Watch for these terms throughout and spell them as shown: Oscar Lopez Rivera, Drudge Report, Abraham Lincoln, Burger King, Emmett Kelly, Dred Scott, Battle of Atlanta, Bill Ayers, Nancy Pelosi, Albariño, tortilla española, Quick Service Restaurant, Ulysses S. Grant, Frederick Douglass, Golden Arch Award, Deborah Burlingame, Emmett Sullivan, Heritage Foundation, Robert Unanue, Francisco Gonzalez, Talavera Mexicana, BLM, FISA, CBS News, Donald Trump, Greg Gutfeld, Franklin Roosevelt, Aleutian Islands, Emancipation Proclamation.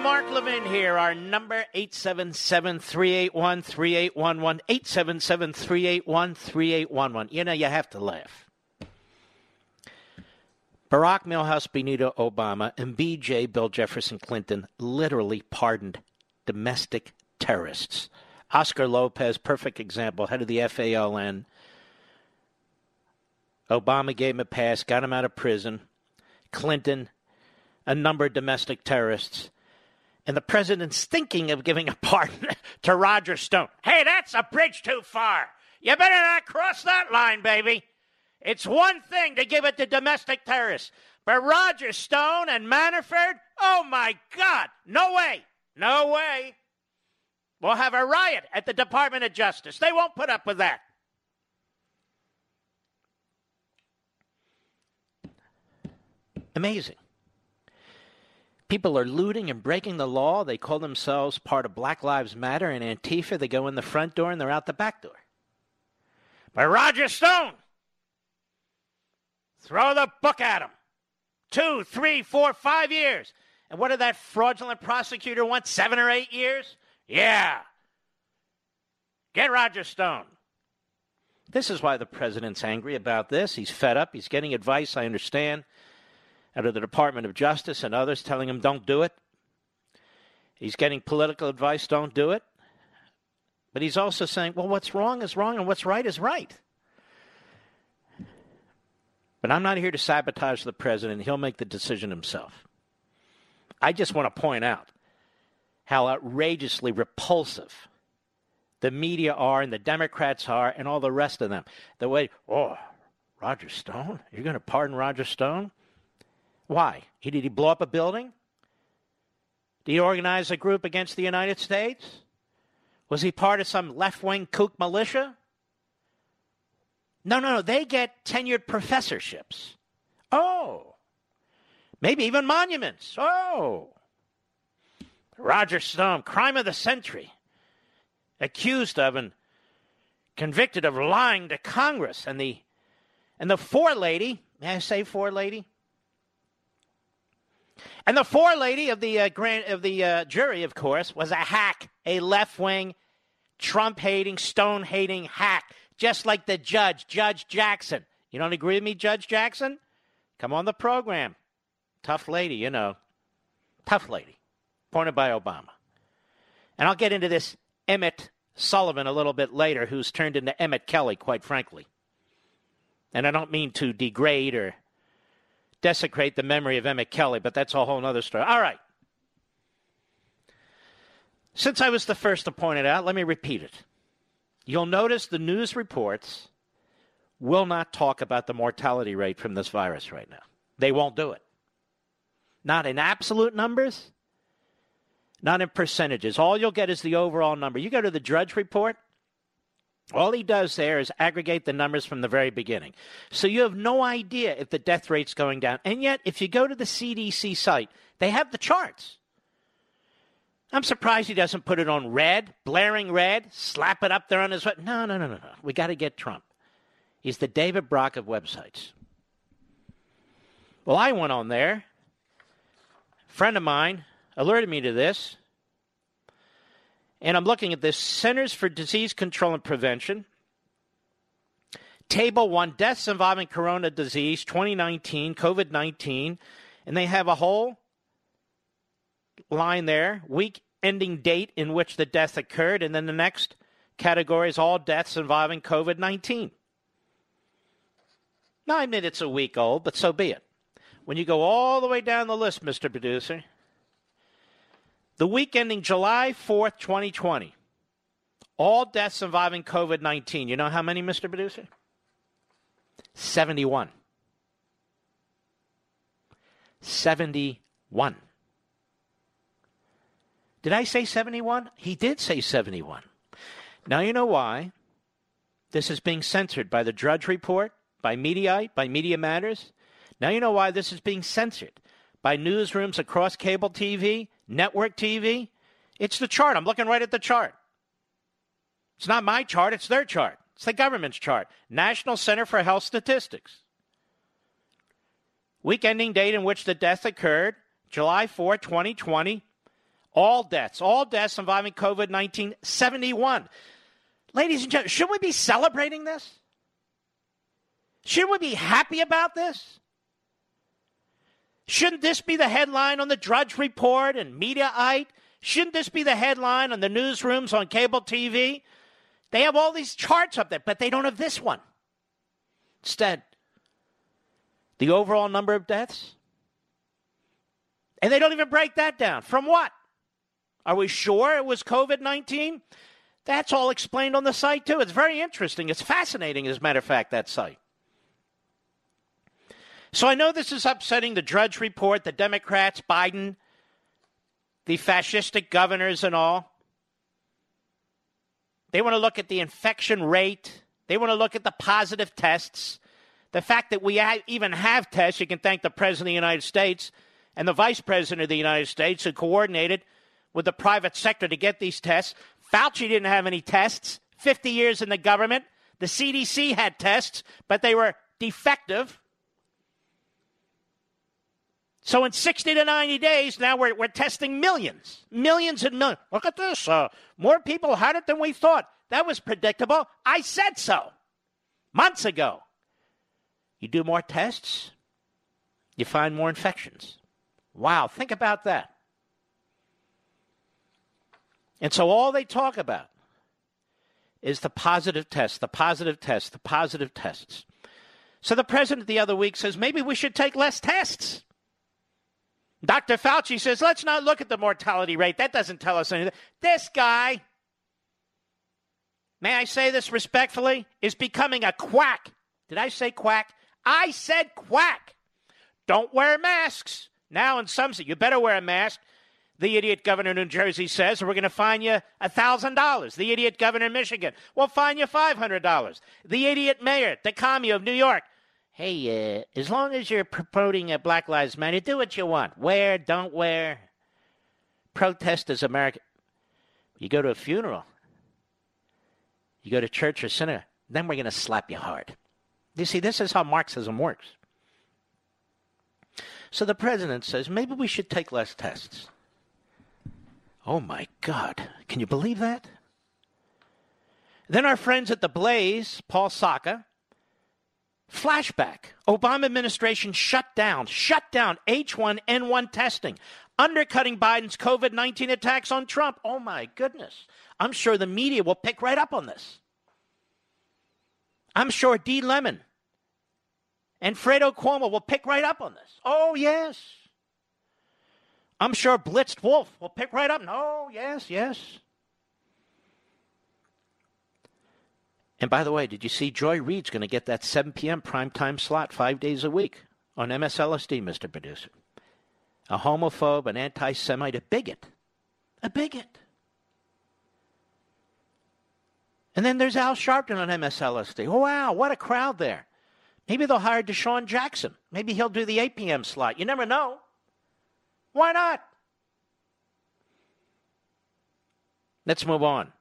Mark Levin here. Our number, 877-381-3811, 877-381-3811. You know, you have to laugh. Barack, Milhouse, Benito, Obama, and BJ, Bill Jefferson Clinton, literally pardoned domestic terrorists. Oscar Lopez, perfect example, head of the FALN. Obama gave him a pass, got him out of prison. Clinton, a number of domestic terrorists. And the president's thinking of giving a pardon to Roger Stone. Hey, that's a bridge too far. You better not cross that line, baby. It's one thing to give it to domestic terrorists. But Roger Stone and Manafort, oh, my God. No way. No way. We'll have a riot at the Department of Justice. They won't put up with that. Amazing. People are looting and breaking the law. They call themselves part of Black Lives Matter and Antifa. They go in the front door and they're out the back door. But Roger Stone, throw the book at him. 2, 3, 4, 5 years. And what did that fraudulent prosecutor want? 7 or 8 years? Yeah. Get Roger Stone. This is why the president's angry about this. He's fed up. He's getting advice, I understand, out of the Department of Justice and others telling him don't do it. He's getting political advice, don't do it. But he's also saying, well, what's wrong is wrong and what's right is right. But I'm not here to sabotage the president. He'll make the decision himself. I just want to point out how outrageously repulsive the media are and the Democrats are and all the rest of them. The way, oh, Roger Stone? You're going to pardon Roger Stone? Why? Did he blow up a building? Did he organize a group against the United States? Was he part of some left-wing kook militia? No. They get tenured professorships. Oh. Maybe even monuments. Oh. Roger Stone, crime of the century. Accused of and convicted of lying to Congress. And the forelady, may I say forelady? And the forelady of the jury, of course, was a hack, a left-wing, Trump-hating, Stone-hating hack, just like the judge, Judge Jackson. You don't agree with me, Judge Jackson? Come on the program. Tough lady, you know. Tough lady, appointed by Obama. And I'll get into this Emmett Sullivan a little bit later, who's turned into Emmett Kelly, quite frankly. And I don't mean to degrade or desecrate the memory of Emmett Kelly, but that's a whole other story. All right. Since I was the first to point it out, let me repeat it. You'll notice the news reports will not talk about the mortality rate from this virus right now. They won't do it. Not in absolute numbers, not in percentages. All you'll get is the overall number. You go to the Drudge Report, all he does there is aggregate the numbers from the very beginning. So you have no idea if the death rate's going down. And yet, if you go to the CDC site, they have the charts. I'm surprised he doesn't put it on red, blaring red, slap it up there on his... No. We got to get Trump. He's the David Brock of websites. Well, I went on there. A friend of mine alerted me to this. And I'm looking at this. Centers for Disease Control and Prevention. Table 1, deaths involving corona disease, 2019, COVID-19. And they have a whole line there. Week ending date in which the death occurred. And then the next category is all deaths involving COVID-19. Now, I admit it's a week old, but so be it. When you go all the way down the list, Mr. Producer, the week ending July 4th, 2020, all deaths involving COVID-19. You know how many, Mr. Producer? 71. 71. Did I say 71? He did say 71. Now you know why this is being censored by the Drudge Report, by Mediaite, by Media Matters. Now you know why this is being censored by newsrooms across cable TV, network TV. It's the chart. I'm looking right at the chart. It's not my chart. It's their chart. It's the government's chart. National Center for Health Statistics. Week ending date in which the death occurred, July 4, 2020. All deaths involving COVID-19, 71. Ladies and gentlemen, should we be celebrating this? Should we be happy about this? Shouldn't this be the headline on the Drudge Report and Mediaite? Shouldn't this be the headline on the newsrooms on cable TV? They have all these charts up there, but they don't have this one. Instead, the overall number of deaths. And they don't even break that down. From what? Are we sure it was COVID-19? That's all explained on the site, too. It's very interesting. It's fascinating, as a matter of fact, that site. So I know this is upsetting the Drudge Report, the Democrats, Biden, the fascistic governors and all. They want to look at the infection rate. They want to look at the positive tests. The fact that we even have tests, you can thank the President of the United States and the Vice President of the United States who coordinated with the private sector to get these tests. Fauci didn't have any tests. 50 years in the government. The CDC had tests, but they were defective. So in 60 to 90 days, now we're testing millions and millions. Look at this. More people had it than we thought. That was predictable. I said so months ago. You do more tests, you find more infections. Wow, think about that. And so all they talk about is the positive tests, the positive tests, the positive tests. So the president the other week says, maybe we should take less tests. Dr. Fauci says, let's not look at the mortality rate. That doesn't tell us anything. This guy, may I say this respectfully, is becoming a quack. Did I say quack? I said quack. Don't wear masks. Now in some sense, you better wear a mask. The idiot governor of New Jersey says, we're going to fine you $1,000. The idiot governor of Michigan, we'll fine you $500. The idiot mayor, the commie of New York, hey, as long as you're promoting Black Lives Matter, do what you want. Wear, don't wear. Protest is America. You go to a funeral. You go to church or synagogue. Then we're going to slap you hard. You see, this is how Marxism works. So the president says, maybe we should take less tests. Oh, my God. Can you believe that? Then our friends at The Blaze, Paul Saka, flashback. Obama administration shut down H1N1 testing, undercutting Biden's COVID-19 attacks on Trump. Oh, my goodness. I'm sure the media will pick right up on this. I'm sure D. Lemon and Fredo Cuomo will pick right up on this. Oh, yes. I'm sure Blitzed Wolf will pick right up. No, yes. And by the way, did you see Joy Reid's going to get that 7 p.m. primetime slot 5 days a week on MSLSD, Mr. Producer? A homophobe, an anti-Semite, a bigot. A bigot. And then there's Al Sharpton on MSLSD. Oh, wow, what a crowd there. Maybe they'll hire Deshaun Jackson. Maybe he'll do the 8 p.m. slot. You never know. Why not? Let's move on.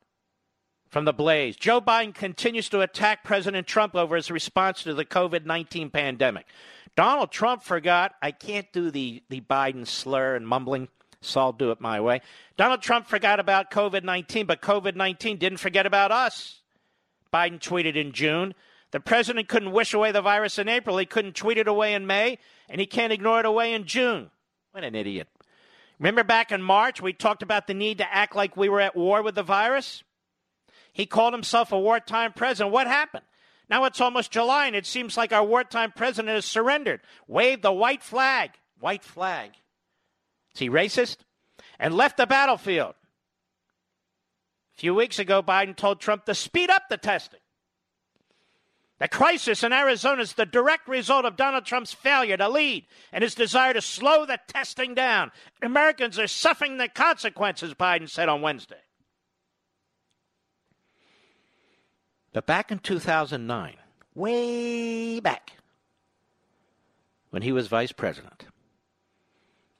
From the Blaze, Joe Biden continues to attack President Trump over his response to the COVID-19 pandemic. Donald Trump forgot. I can't do the Biden slur and mumbling, so I'll do it my way. Donald Trump forgot about COVID-19, but COVID-19 didn't forget about us. Biden tweeted in June. The president couldn't wish away the virus in April. He couldn't tweet it away in May, and he can't ignore it away in June. What an idiot. Remember back in March, we talked about the need to act like we were at war with the virus? He called himself a wartime president. What happened? Now it's almost July, and it seems like our wartime president has surrendered, waved the white flag. White flag. Is he racist? And left the battlefield. A few weeks ago, Biden told Trump to speed up the testing. The crisis in Arizona is the direct result of Donald Trump's failure to lead and his desire to slow the testing down. Americans are suffering the consequences, Biden said on Wednesday. But back in 2009, way back, when he was vice president,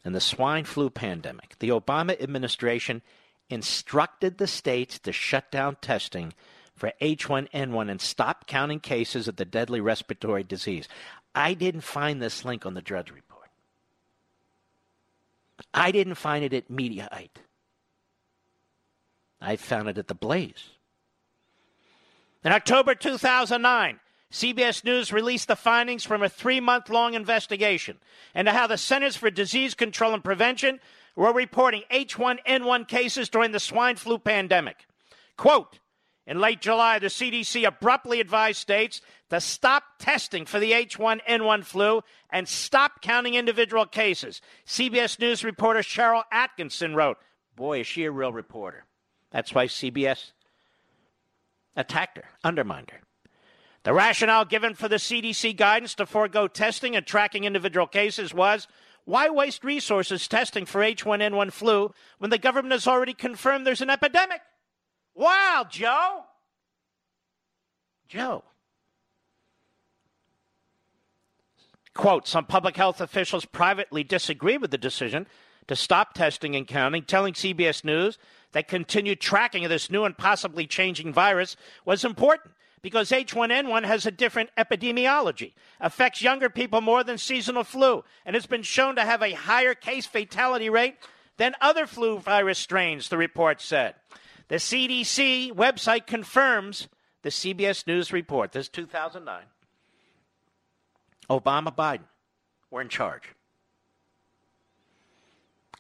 in the swine flu pandemic, the Obama administration instructed the states to shut down testing for H1N1 and stop counting cases of the deadly respiratory disease. I didn't find this link on the Drudge Report. I didn't find it at Mediaite. I found it at the Blaze. In October 2009, CBS News released the findings from a 3-month-long investigation into how the Centers for Disease Control and Prevention were reporting H1N1 cases during the swine flu pandemic. Quote, in late July, the CDC abruptly advised states to stop testing for the H1N1 flu and stop counting individual cases. CBS News reporter Cheryl Atkinson wrote, boy, is she a real reporter. That's why CBS attacked her, undermined her. The rationale given for the CDC guidance to forego testing and tracking individual cases was, why waste resources testing for H1N1 flu when the government has already confirmed there's an epidemic? Wow, Joe! Joe. Quote, some public health officials privately disagree with the decision to stop testing and counting, telling CBS News that continued tracking of this new and possibly changing virus was important because H1N1 has a different epidemiology, affects younger people more than seasonal flu, and has been shown to have a higher case fatality rate than other flu virus strains, the report said. The CDC website confirms the CBS News report. This is 2009. Obama, Biden were in charge.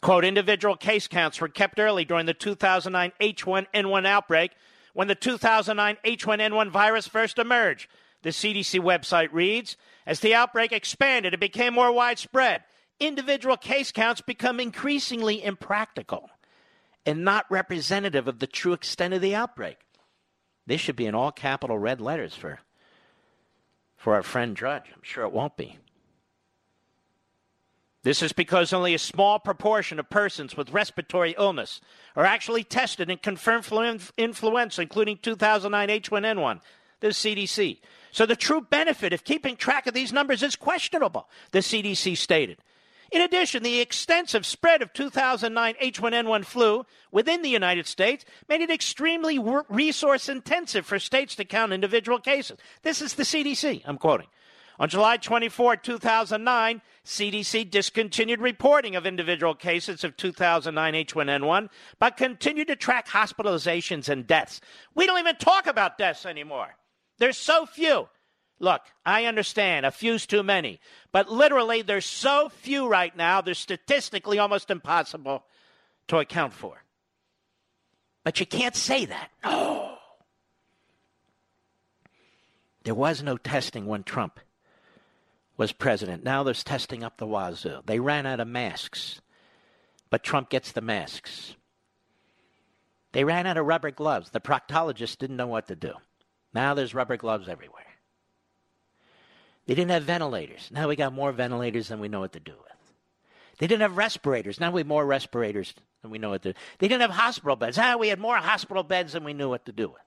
Quote, individual case counts were kept early during the 2009 H1N1 outbreak when the 2009 H1N1 virus first emerged. The CDC website reads, as the outbreak expanded, it became more widespread. Individual case counts become increasingly impractical and not representative of the true extent of the outbreak. This should be in all capital red letters for our friend Drudge. I'm sure it won't be. This is because only a small proportion of persons with respiratory illness are actually tested and confirmed influenza, including 2009 H1N1, the CDC. So the true benefit of keeping track of these numbers is questionable, the CDC stated. In addition, the extensive spread of 2009 H1N1 flu within the United States made it extremely resource-intensive for states to count individual cases. This is the CDC, I'm quoting. On July 24, 2009, CDC discontinued reporting of individual cases of 2009 H1N1, but continued to track hospitalizations and deaths. We don't even talk about deaths anymore. There's so few. Look, I understand, a few's too many, but literally there's so few right now, they're statistically almost impossible to account for. But you can't say that. No. There was no testing when Trump was president. Now there's testing up the wazoo. They ran out of masks, but Trump gets the masks. They ran out of rubber gloves. The proctologist didn't know what to do. Now there's rubber gloves everywhere. They didn't have ventilators. Now we got more ventilators than we know what to do with. They didn't have respirators. Now we have more respirators than we know what to do. They didn't have hospital beds. Now we had more hospital beds than we knew what to do with.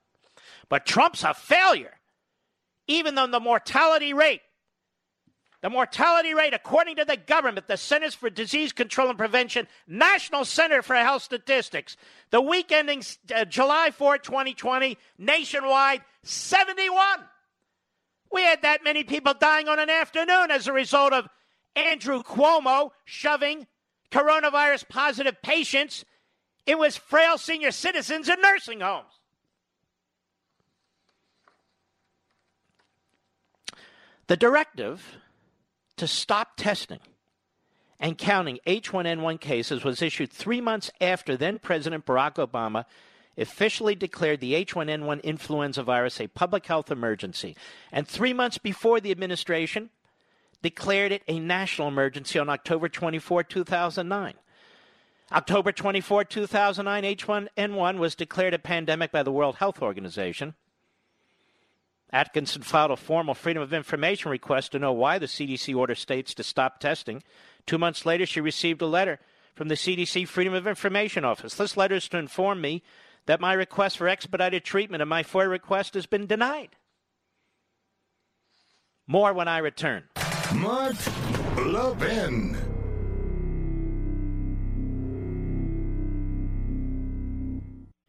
But Trump's a failure, even though the mortality rate, according to the government, the Centers for Disease Control and Prevention, National Center for Health Statistics, the week ending July 4, 2020, nationwide, 71. We had that many people dying on an afternoon as a result of Andrew Cuomo shoving coronavirus-positive patients. It was frail senior citizens in nursing homes. The directive to stop testing and counting H1N1 cases was issued 3 months after then-President Barack Obama officially declared the H1N1 influenza virus a public health emergency, and 3 months before the administration declared it a national emergency on October 24, 2009. October 24, 2009, H1N1 was declared a pandemic by the World Health Organization. Atkinson filed a formal Freedom of Information request to know why the CDC ordered states to stop testing. 2 months later, she received a letter from the CDC Freedom of Information Office. This letter is to inform me that my request for expedited treatment and my FOIA request has been denied. More when I return. Mark Levin.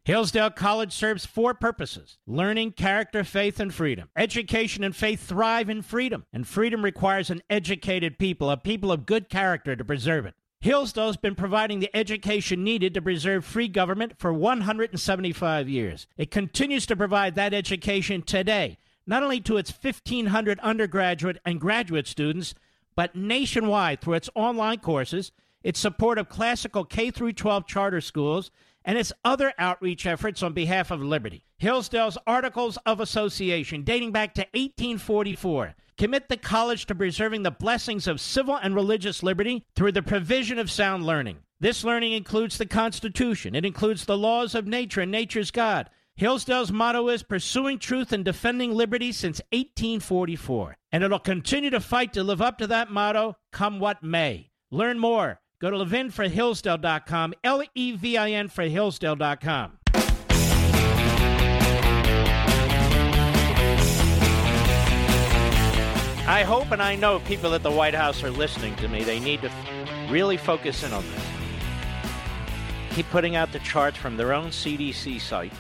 Hillsdale College serves four purposes: learning, character, faith, and freedom. Education and faith thrive in freedom, and freedom requires an educated people, a people of good character, to preserve it. Hillsdale's been providing the education needed to preserve free government for 175 years. It continues to provide that education today, not only to its 1,500 undergraduate and graduate students, but nationwide through its online courses, its support of classical K-12 charter schools, and its other outreach efforts on behalf of liberty. Hillsdale's Articles of Association, dating back to 1844, commit the college to preserving the blessings of civil and religious liberty through the provision of sound learning. This learning includes the Constitution. It includes the laws of nature and nature's God. Hillsdale's motto is pursuing truth and defending liberty since 1844. And it'll continue to fight to live up to that motto, come what may. Learn more. Go to levinforhillsdale.com, L-E-V-I-N for Hillsdale.com. I hope and I know people at the White House are listening to me. They need to really focus in on this. Keep putting out the charts from their own CDC site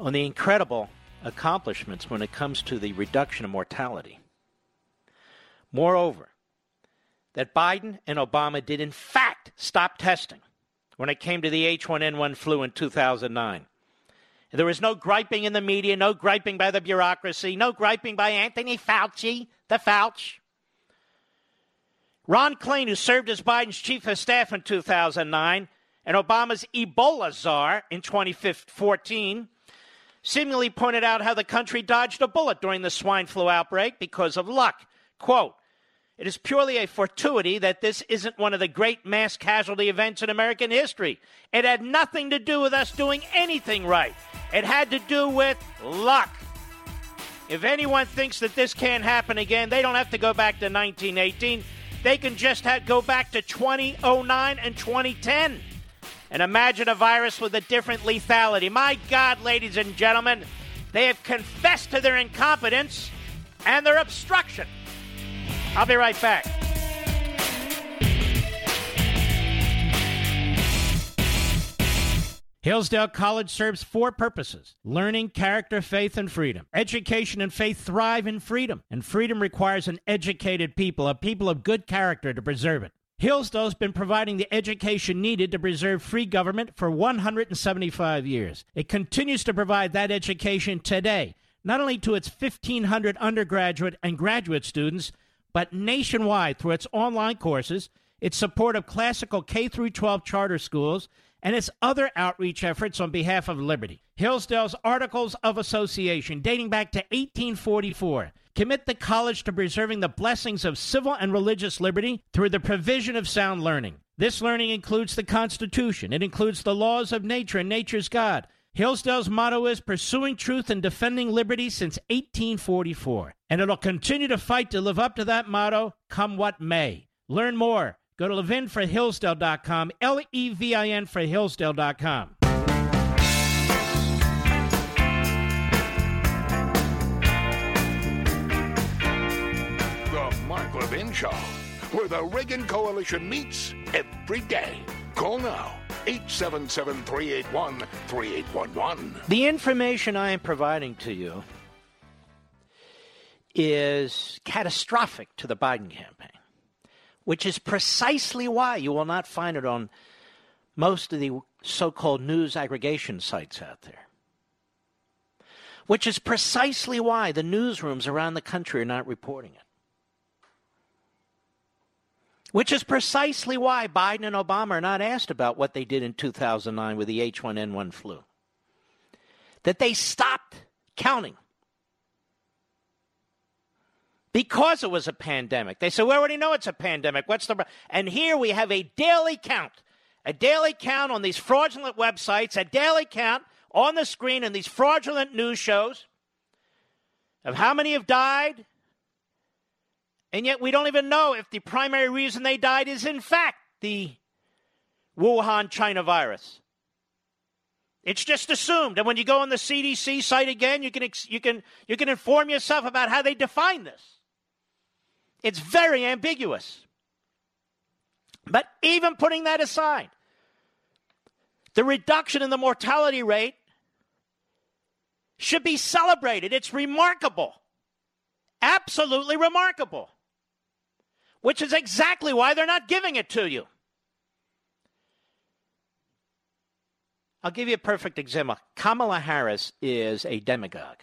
on the incredible accomplishments when it comes to the reduction of mortality. Moreover, that Biden and Obama did, in fact, stop testing when it came to the H1N1 flu in 2009. And there was no griping in the media, no griping by the bureaucracy, no griping by Anthony Fauci, the Fauci. Ron Klain, who served as Biden's chief of staff in 2009 and Obama's Ebola czar in 2014, seemingly pointed out how the country dodged a bullet during the swine flu outbreak because of luck. Quote, "It is purely a fortuity that this isn't one of the great mass casualty events in American history. It had nothing to do with us doing anything right. It had to do with luck. If anyone thinks that this can't happen again, they don't have to go back to 1918. They can just go back to 2009 and 2010 and imagine a virus with a different lethality." My God, ladies and gentlemen, they have confessed to their incompetence and their obstruction. I'll be right back. Hillsdale College serves four purposes: learning, character, faith, and freedom. Education and faith thrive in freedom, and freedom requires an educated people, a people of good character, to preserve it. Hillsdale's been providing the education needed to preserve free government for 175 years. It continues to provide that education today, not only to its 1,500 undergraduate and graduate students, but nationwide through its online courses, its support of classical K-12 charter schools, and its other outreach efforts on behalf of liberty. Hillsdale's Articles of Association, dating back to 1844, commit the college to preserving the blessings of civil and religious liberty through the provision of sound learning. This learning includes the Constitution. It includes the laws of nature and nature's God. Hillsdale's motto is pursuing truth and defending liberty since 1844. And it'll continue to fight to live up to that motto, come what may. Learn more. Go to levinforhillsdale.com, Levin for Hillsdale.com. The Mark Levin Show, where the Reagan Coalition meets every day. Call now. 877-381-3811. The information I am providing to you is catastrophic to the Biden campaign, which is precisely why you will not find it on most of the so-called news aggregation sites out there, which is precisely why the newsrooms around the country are not reporting it. Which is precisely why Biden and Obama are not asked about what they did in 2009 with the H1N1 flu. That they stopped counting. Because it was a pandemic. They said, we already know it's a pandemic. What's the problem? And here we have a daily count. A daily count on these fraudulent websites. A daily count on the screen in these fraudulent news shows. Of how many have died. And yet we don't even know if the primary reason they died is, in fact, the Wuhan, China virus. It's just assumed. And when you go on the CDC site again, you can inform yourself about how they define this. It's very ambiguous. But even putting that aside, the reduction in the mortality rate should be celebrated. It's remarkable. Absolutely remarkable. Which is exactly why they're not giving it to you. I'll give you a perfect example. Kamala Harris is a demagogue.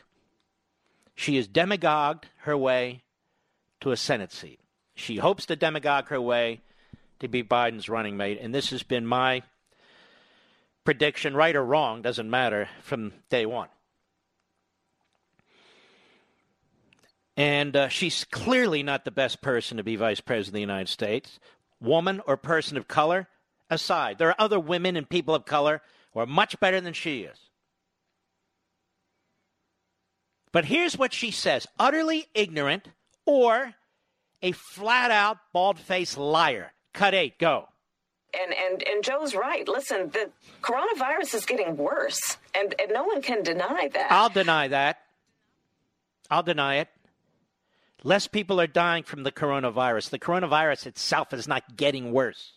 She has demagogued her way to a Senate seat. She hopes to demagogue her way to be Biden's running mate. And this has been my prediction, right or wrong, doesn't matter, from day one. And she's clearly not the best person to be vice president of the United States, woman or person of color aside. There are other women and people of color who are much better than she is. But here's what she says. Utterly ignorant or a flat-out, bald-faced liar. Cut 8, go. And Joe's right. Listen, the coronavirus is getting worse, and no one can deny that. I'll deny that. I'll deny it. Less people are dying from the coronavirus. The coronavirus itself is not getting worse.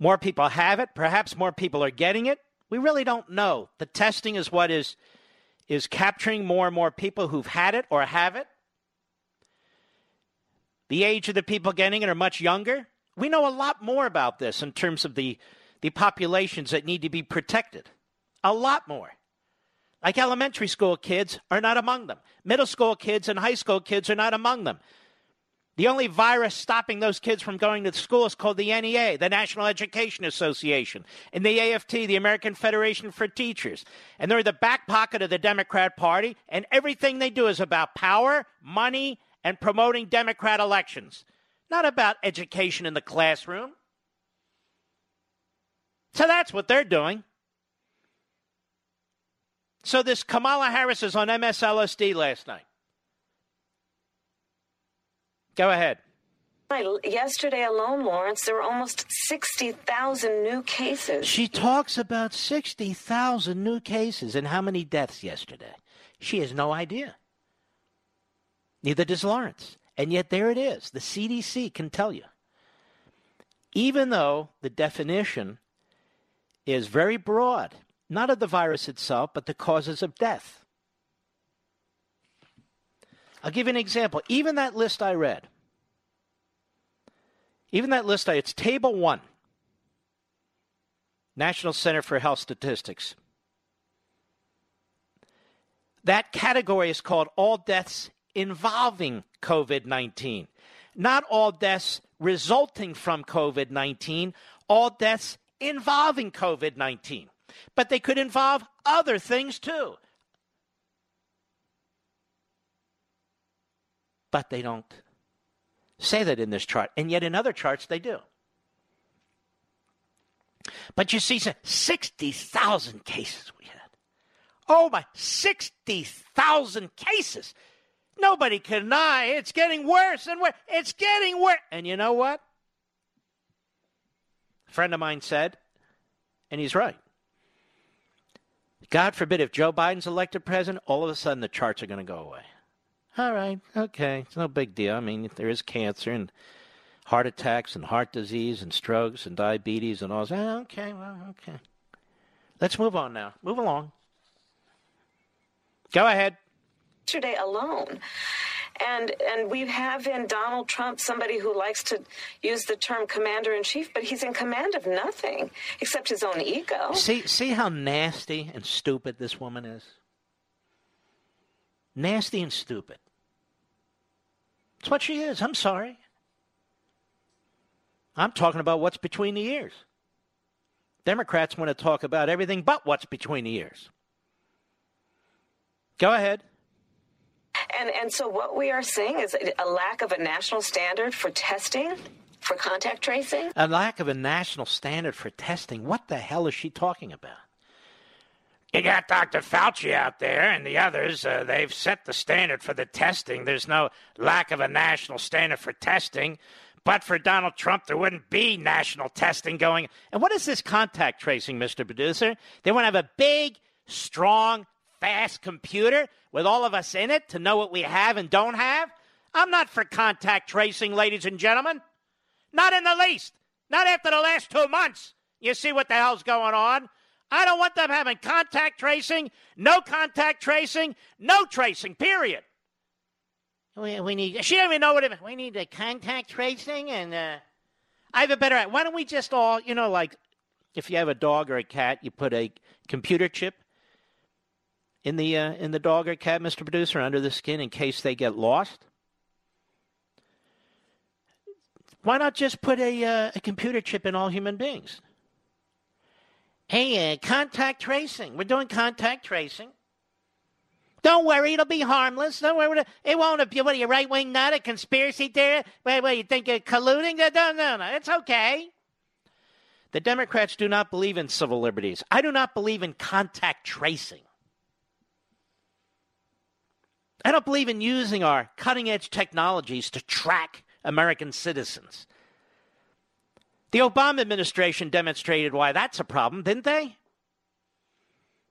More people have it. Perhaps more people are getting it. We really don't know. The testing is what is capturing more and more people who've had it or have it. The age of the people getting it are much younger. We know a lot more about this in terms of the populations that need to be protected. A lot more. Like elementary school kids are not among them. Middle school kids and high school kids are not among them. The only virus stopping those kids from going to school is called the NEA, the National Education Association, and the AFT, the American Federation for Teachers. And they're the back pocket of the Democrat Party, and everything they do is about power, money, and promoting Democrat elections. Not about education in the classroom. So that's what they're doing. So this Kamala Harris is on MSLSD last night. Go ahead. Yesterday alone, Lawrence, there were almost 60,000 new cases. She talks about 60,000 new cases and how many deaths yesterday. She has no idea. Neither does Lawrence. And yet there it is. The CDC can tell you. Even though the definition is very broad. Not of the virus itself, but the causes of death. I'll give you an example. Even that list I read, it's Table 1, National Center for Health Statistics. That category is called all deaths involving COVID-19. Not all deaths resulting from COVID-19, all deaths involving COVID-19. But they could involve other things, too. But they don't say that in this chart. And yet in other charts, they do. But you see, 60,000 cases we had. Oh, my, 60,000 cases. Nobody can deny it's getting worse and worse. It's getting worse. And you know what? A friend of mine said, and he's right, God forbid if Joe Biden's elected president, all of a sudden the charts are going to go away. All right, okay, it's no big deal. I mean, if there is cancer and heart attacks and heart disease and strokes and diabetes and all that. Okay, well, okay. Let's move on now. Move along. Go ahead. Yesterday alone. And we have in Donald Trump somebody who likes to use the term commander-in-chief, but he's in command of nothing except his own ego. See how nasty and stupid this woman is? Nasty and stupid. That's what she is. I'm sorry. I'm talking about what's between the ears. Democrats want to talk about everything but what's between the ears. Go ahead. And so what we are seeing is a lack of a national standard for testing, for contact tracing. A lack of a national standard for testing. What the hell is she talking about? You got Dr. Fauci out there and the others. They've set the standard for the testing. There's no lack of a national standard for testing. But for Donald Trump, there wouldn't be national testing going. And what is this contact tracing, Mr. Producer? They want to have a big, strong, fast computer with all of us in it to know what we have and don't have? I'm not for contact tracing, ladies and gentlemen. Not in the least. Not after the last 2 months. You see what the hell's going on? I don't want them having contact tracing, no tracing, period. We need, she doesn't even know what it is. We need the contact tracing and I have a better, why don't we just all, you know, like if you have a dog or a cat, you put a computer chip in the dog or cat, Mr. Producer, under the skin in case they get lost? Why not just put a computer chip in all human beings? Hey, contact tracing. We're doing contact tracing. Don't worry, it'll be harmless. Don't worry, it won't abuse. What are you, right-wing nut, a conspiracy theory? What you think you're colluding? No, it's okay. The Democrats do not believe in civil liberties. I do not believe in contact tracing. I don't believe in using our cutting-edge technologies to track American citizens. The Obama administration demonstrated why that's a problem, didn't they?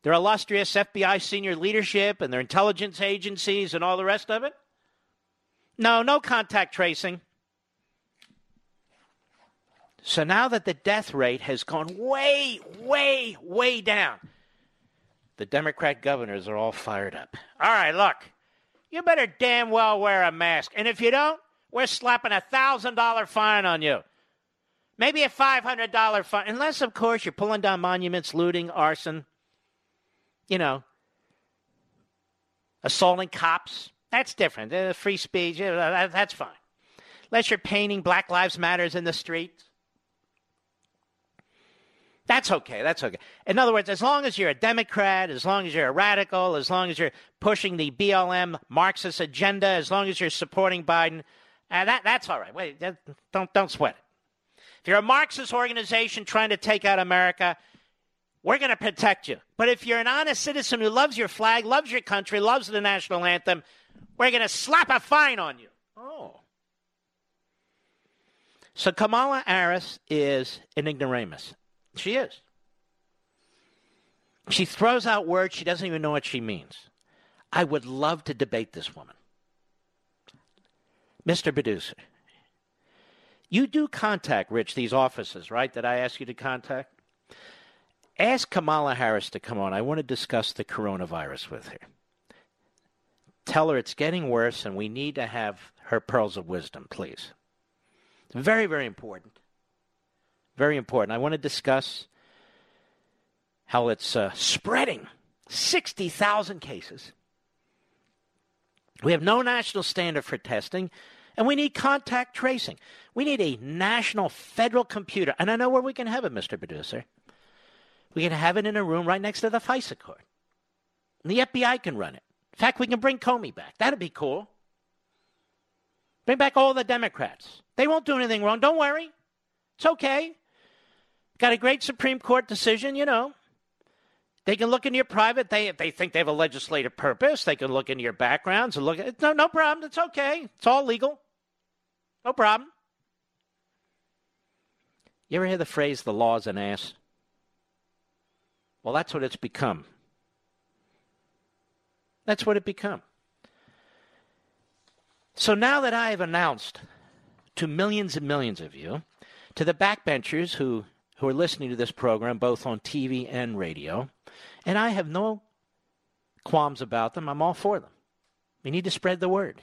Their illustrious FBI senior leadership and their intelligence agencies and all the rest of it? No contact tracing. So now that the death rate has gone way, way, way down, the Democrat governors are all fired up. All right, look. You better damn well wear a mask. And if you don't, we're slapping a $1,000 fine on you. Maybe a $500 fine. Unless, of course, you're pulling down monuments, looting, arson, you know, assaulting cops. That's different. Free speech, that's fine. Unless you're painting Black Lives Matters in the streets. That's okay. That's okay. In other words, as long as you're a Democrat, as long as you're a radical, as long as you're pushing the BLM Marxist agenda, as long as you're supporting Biden, that's all right. Wait, don't sweat it. If you're a Marxist organization trying to take out America, we're going to protect you. But if you're an honest citizen who loves your flag, loves your country, loves the national anthem, we're going to slap a fine on you. Oh. So Kamala Harris is an ignoramus. She is. She throws out words. She doesn't even know what she means. I would love to debate this woman. Mr. Producer, you do contact, Rich, these offices, right, that I ask you to contact? Ask Kamala Harris to come on. I want to discuss the coronavirus with her. Tell her it's getting worse and we need to have her pearls of wisdom, please. Very, very important. Very important. I want to discuss how it's spreading. 60,000 cases. We have no national standard for testing, and we need contact tracing. We need a national federal computer. And I know where we can have it, Mr. Producer. We can have it in a room right next to the FISA court. And the FBI can run it. In fact, we can bring Comey back. That'd be cool. Bring back all the Democrats. They won't do anything wrong. Don't worry. It's okay. Got a great Supreme Court decision, you know. They can look into your private. If they think they have a legislative purpose, they can look into your backgrounds and look at it. No problem. It's okay. It's all legal. No problem. You ever hear the phrase, the law's an ass? Well, that's what it's become. That's what it become. So now that I have announced to millions and millions of you, to the backbenchers who are listening to this program, both on TV and radio, and I have no qualms about them. I'm all for them. We need to spread the word.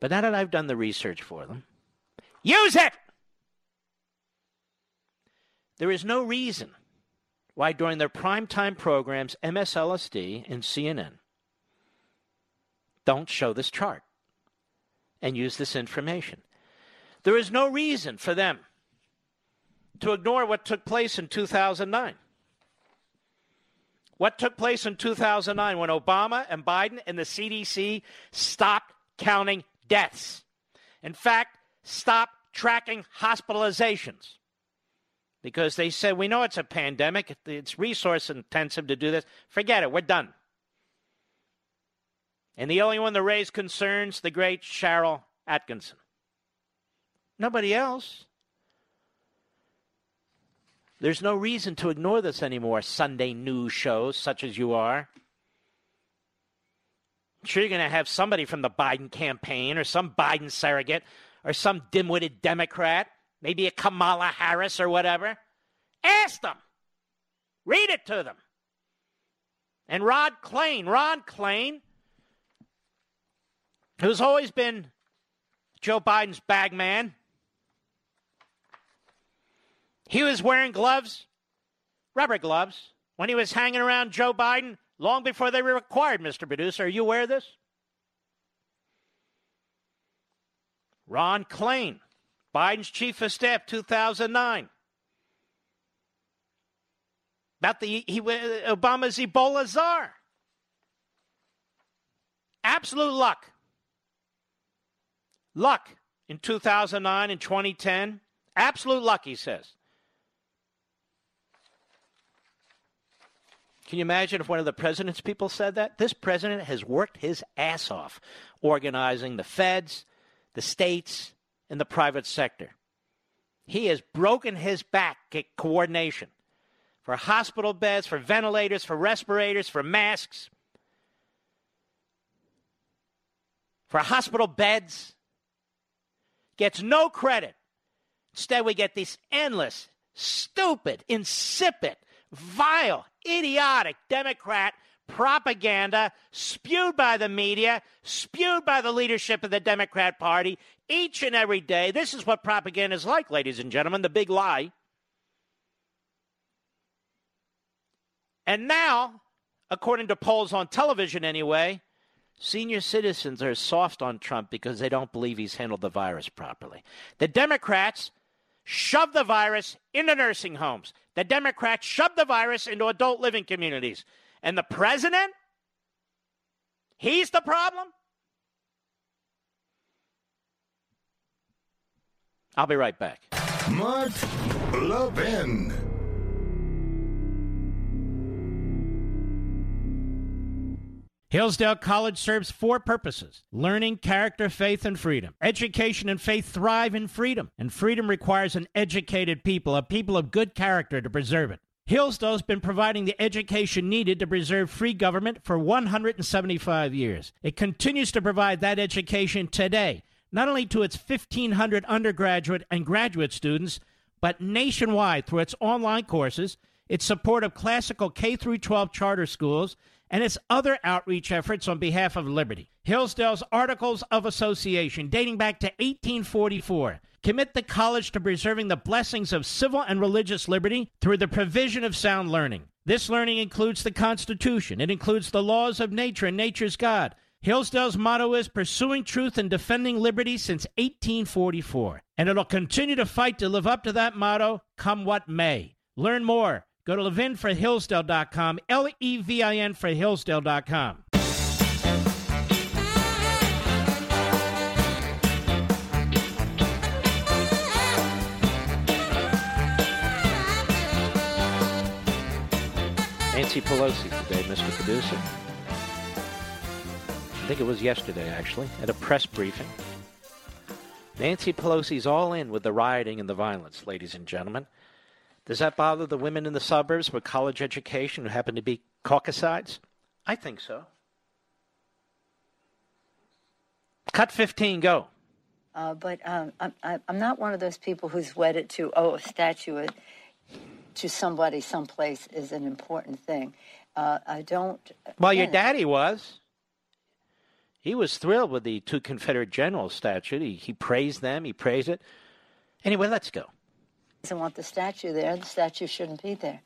But now that I've done the research for them, use it! There is no reason why during their primetime programs, MSLSD and CNN don't show this chart and use this information. There is no reason for them to ignore what took place in 2009. What took place in 2009 when Obama and Biden and the CDC stopped counting deaths. In fact, stopped tracking hospitalizations. Because they said, we know it's a pandemic. It's resource intensive to do this. Forget it. We're done. And the only one that raised concerns, the great Cheryl Atkinson. Nobody else. There's no reason to ignore this anymore, Sunday news shows such as you are. I'm sure you're going to have somebody from the Biden campaign or some Biden surrogate or some dim-witted Democrat. Maybe a Kamala Harris or whatever. Ask them. Read it to them. And Ron Klain, who's always been Joe Biden's bag man. He was wearing gloves, rubber gloves, when he was hanging around Joe Biden long before they were required, Mr. Producer. Are you aware of this? Ron Klain, Biden's chief of staff, 2009. About Obama's Ebola czar. Absolute luck in 2009 and 2010. Absolute luck, he says. Can you imagine if one of the president's people said that? This president has worked his ass off organizing the feds, the states, in the private sector. He has broken his back at coordination for hospital beds, for ventilators, for respirators, for masks, for hospital beds. Gets no credit. Instead, we get these endless, stupid, insipid, vile, idiotic Democrat propaganda spewed by the media, spewed by the leadership of the Democrat Party each and every day. This is what propaganda is like, ladies and gentlemen, the big lie. And now, according to polls on television anyway, senior citizens are soft on Trump because they don't believe he's handled the virus properly. The Democrats shoved the virus into nursing homes. The Democrats shoved the virus into adult living communities. And the president? He's the problem? I'll be right back. Mark Levin. Hillsdale College serves four purposes: learning, character, faith, and freedom. Education and faith thrive in freedom, and freedom requires an educated people of good character to preserve it. Hillsdale's been providing the education needed to preserve free government for 175 years. It continues to provide that education today, not only to its 1,500 undergraduate and graduate students, but nationwide through its online courses, its support of classical K-12 charter schools, and its other outreach efforts on behalf of liberty. Hillsdale's Articles of Association, dating back to 1844, commit the college to preserving the blessings of civil and religious liberty through the provision of sound learning. This learning includes the Constitution. It includes the laws of nature and nature's God. Hillsdale's motto is pursuing truth and defending liberty since 1844. And it'll continue to fight to live up to that motto, come what may. Learn more. Go to levinforhillsdale.com, Levin for Hillsdale.com. Nancy Pelosi today, Mr. Producer. I think it was yesterday, actually, at a press briefing. Nancy Pelosi's all in with the rioting and the violence, ladies and gentlemen. Does that bother the women in the suburbs with college education who happen to be Caucasides? I think so. Cut 15, go. But I'm not one of those people who's wedded to, a statue to somebody someplace is an important thing. I don't... Well, your daddy was. He was thrilled with the two Confederate generals statue. He praised them. He praised it. Anyway, let's go. He doesn't want the statue there. The statue shouldn't be there.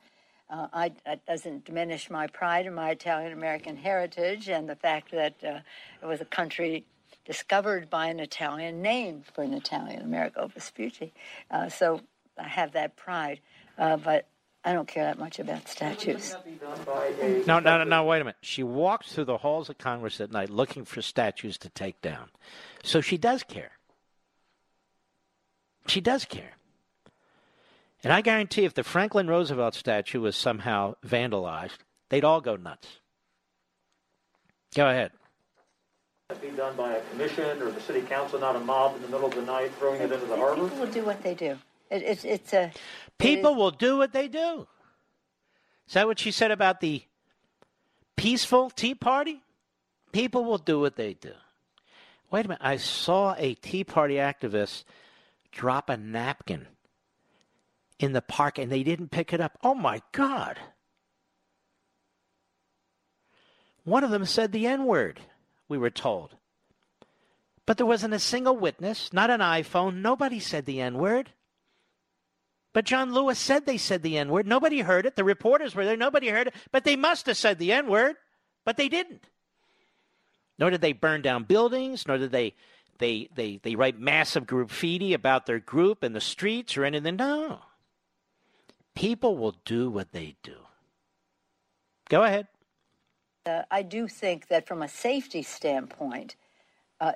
That doesn't diminish my pride in my Italian-American heritage and the fact that it was a country discovered by an Italian, named for an Italian, Amerigo Vespucci. So I have that pride, but I don't care that much about statues. No, wait a minute. She walks through the halls of Congress at night looking for statues to take down. So she does care. She does care. And I guarantee if the Franklin Roosevelt statue was somehow vandalized, they'd all go nuts. Go ahead. Be done by a commission or the city council, not a mob in the middle of the night throwing it into the harbor. People will do what they do. People will do what they do. Is that what she said about the peaceful Tea Party? People will do what they do. Wait a minute. I saw a Tea Party activist drop a napkin in the park, and they didn't pick it up. Oh, my God. One of them said the N-word. We were told. But there wasn't a single witness, not an iPhone. Nobody said the N-word. But John Lewis said they said the N-word. Nobody heard it. The reporters were there. Nobody heard it. But they must have said the N-word. But they didn't. Nor did they burn down buildings. Nor did they write massive graffiti about their group in the streets or anything. No. People will do what they do. Go ahead. I do think that from a safety standpoint,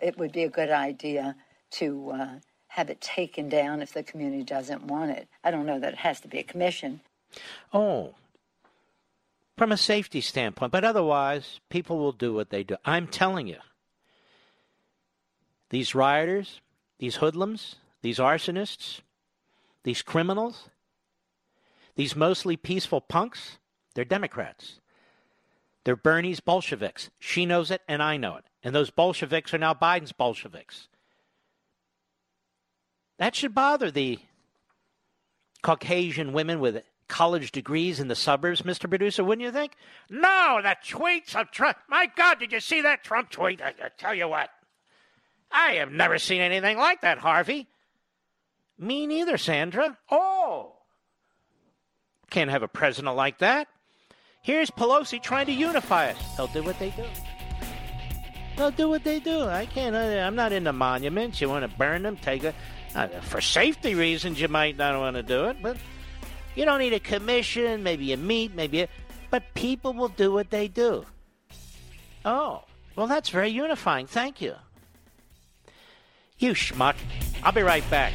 it would be a good idea to have it taken down if the community doesn't want it. I don't know that it has to be a commission. Oh, from a safety standpoint. But otherwise, people will do what they do. I'm telling you, these rioters, these hoodlums, these arsonists, these criminals, these mostly peaceful punks, they're Democrats. They're Bernie's Bolsheviks. She knows it, and I know it. And those Bolsheviks are now Biden's Bolsheviks. That should bother the Caucasian women with college degrees in the suburbs, Mr. Producer, wouldn't you think? No, the tweets of Trump. My God, did you see that Trump tweet? I tell you what, I have never seen anything like that, Harvey. Me neither, Sandra. Oh, can't have a president like that. Here's Pelosi trying to unify us. They'll do what they do. They'll do what they do. I'm not into monuments. You want to burn them, take it. For safety reasons, you might not want to do it, but you don't need a commission. Maybe you meet, but people will do what they do. Oh, well, that's very unifying. Thank you. You schmuck. I'll be right back.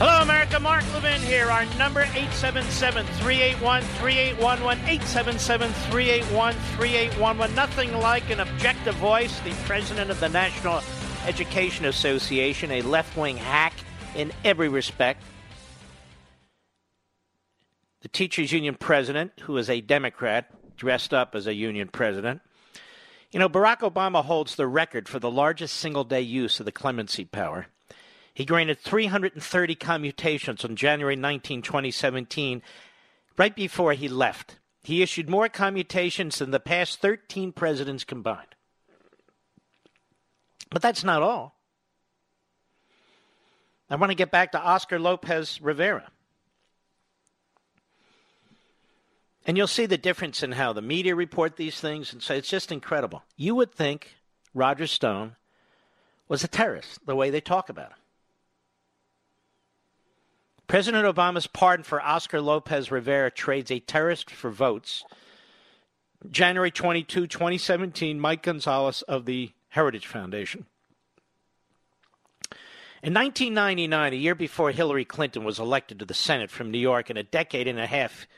Hello, America. Mark Levin here. Our number, 877-381-3811, 877-381-3811. Nothing like an objective voice. The president of the National Education Association, a left-wing hack in every respect. The teachers union president, who is a Democrat, dressed up as a union president. You know, Barack Obama holds the record for the largest single-day use of the clemency power. He granted 330 commutations on January 19, 2017, right before he left. He issued more commutations than the past 13 presidents combined. But that's not all. I want to get back to Oscar Lopez Rivera. And you'll see the difference in how the media report these things. And so it's just incredible. You would think Roger Stone was a terrorist, the way they talk about him. President Obama's pardon for Oscar Lopez Rivera trades a terrorist for votes. January 22, 2017, Mike Gonzalez of the Heritage Foundation. In 1999, a year before Hillary Clinton was elected to the Senate from New York, and a decade and a half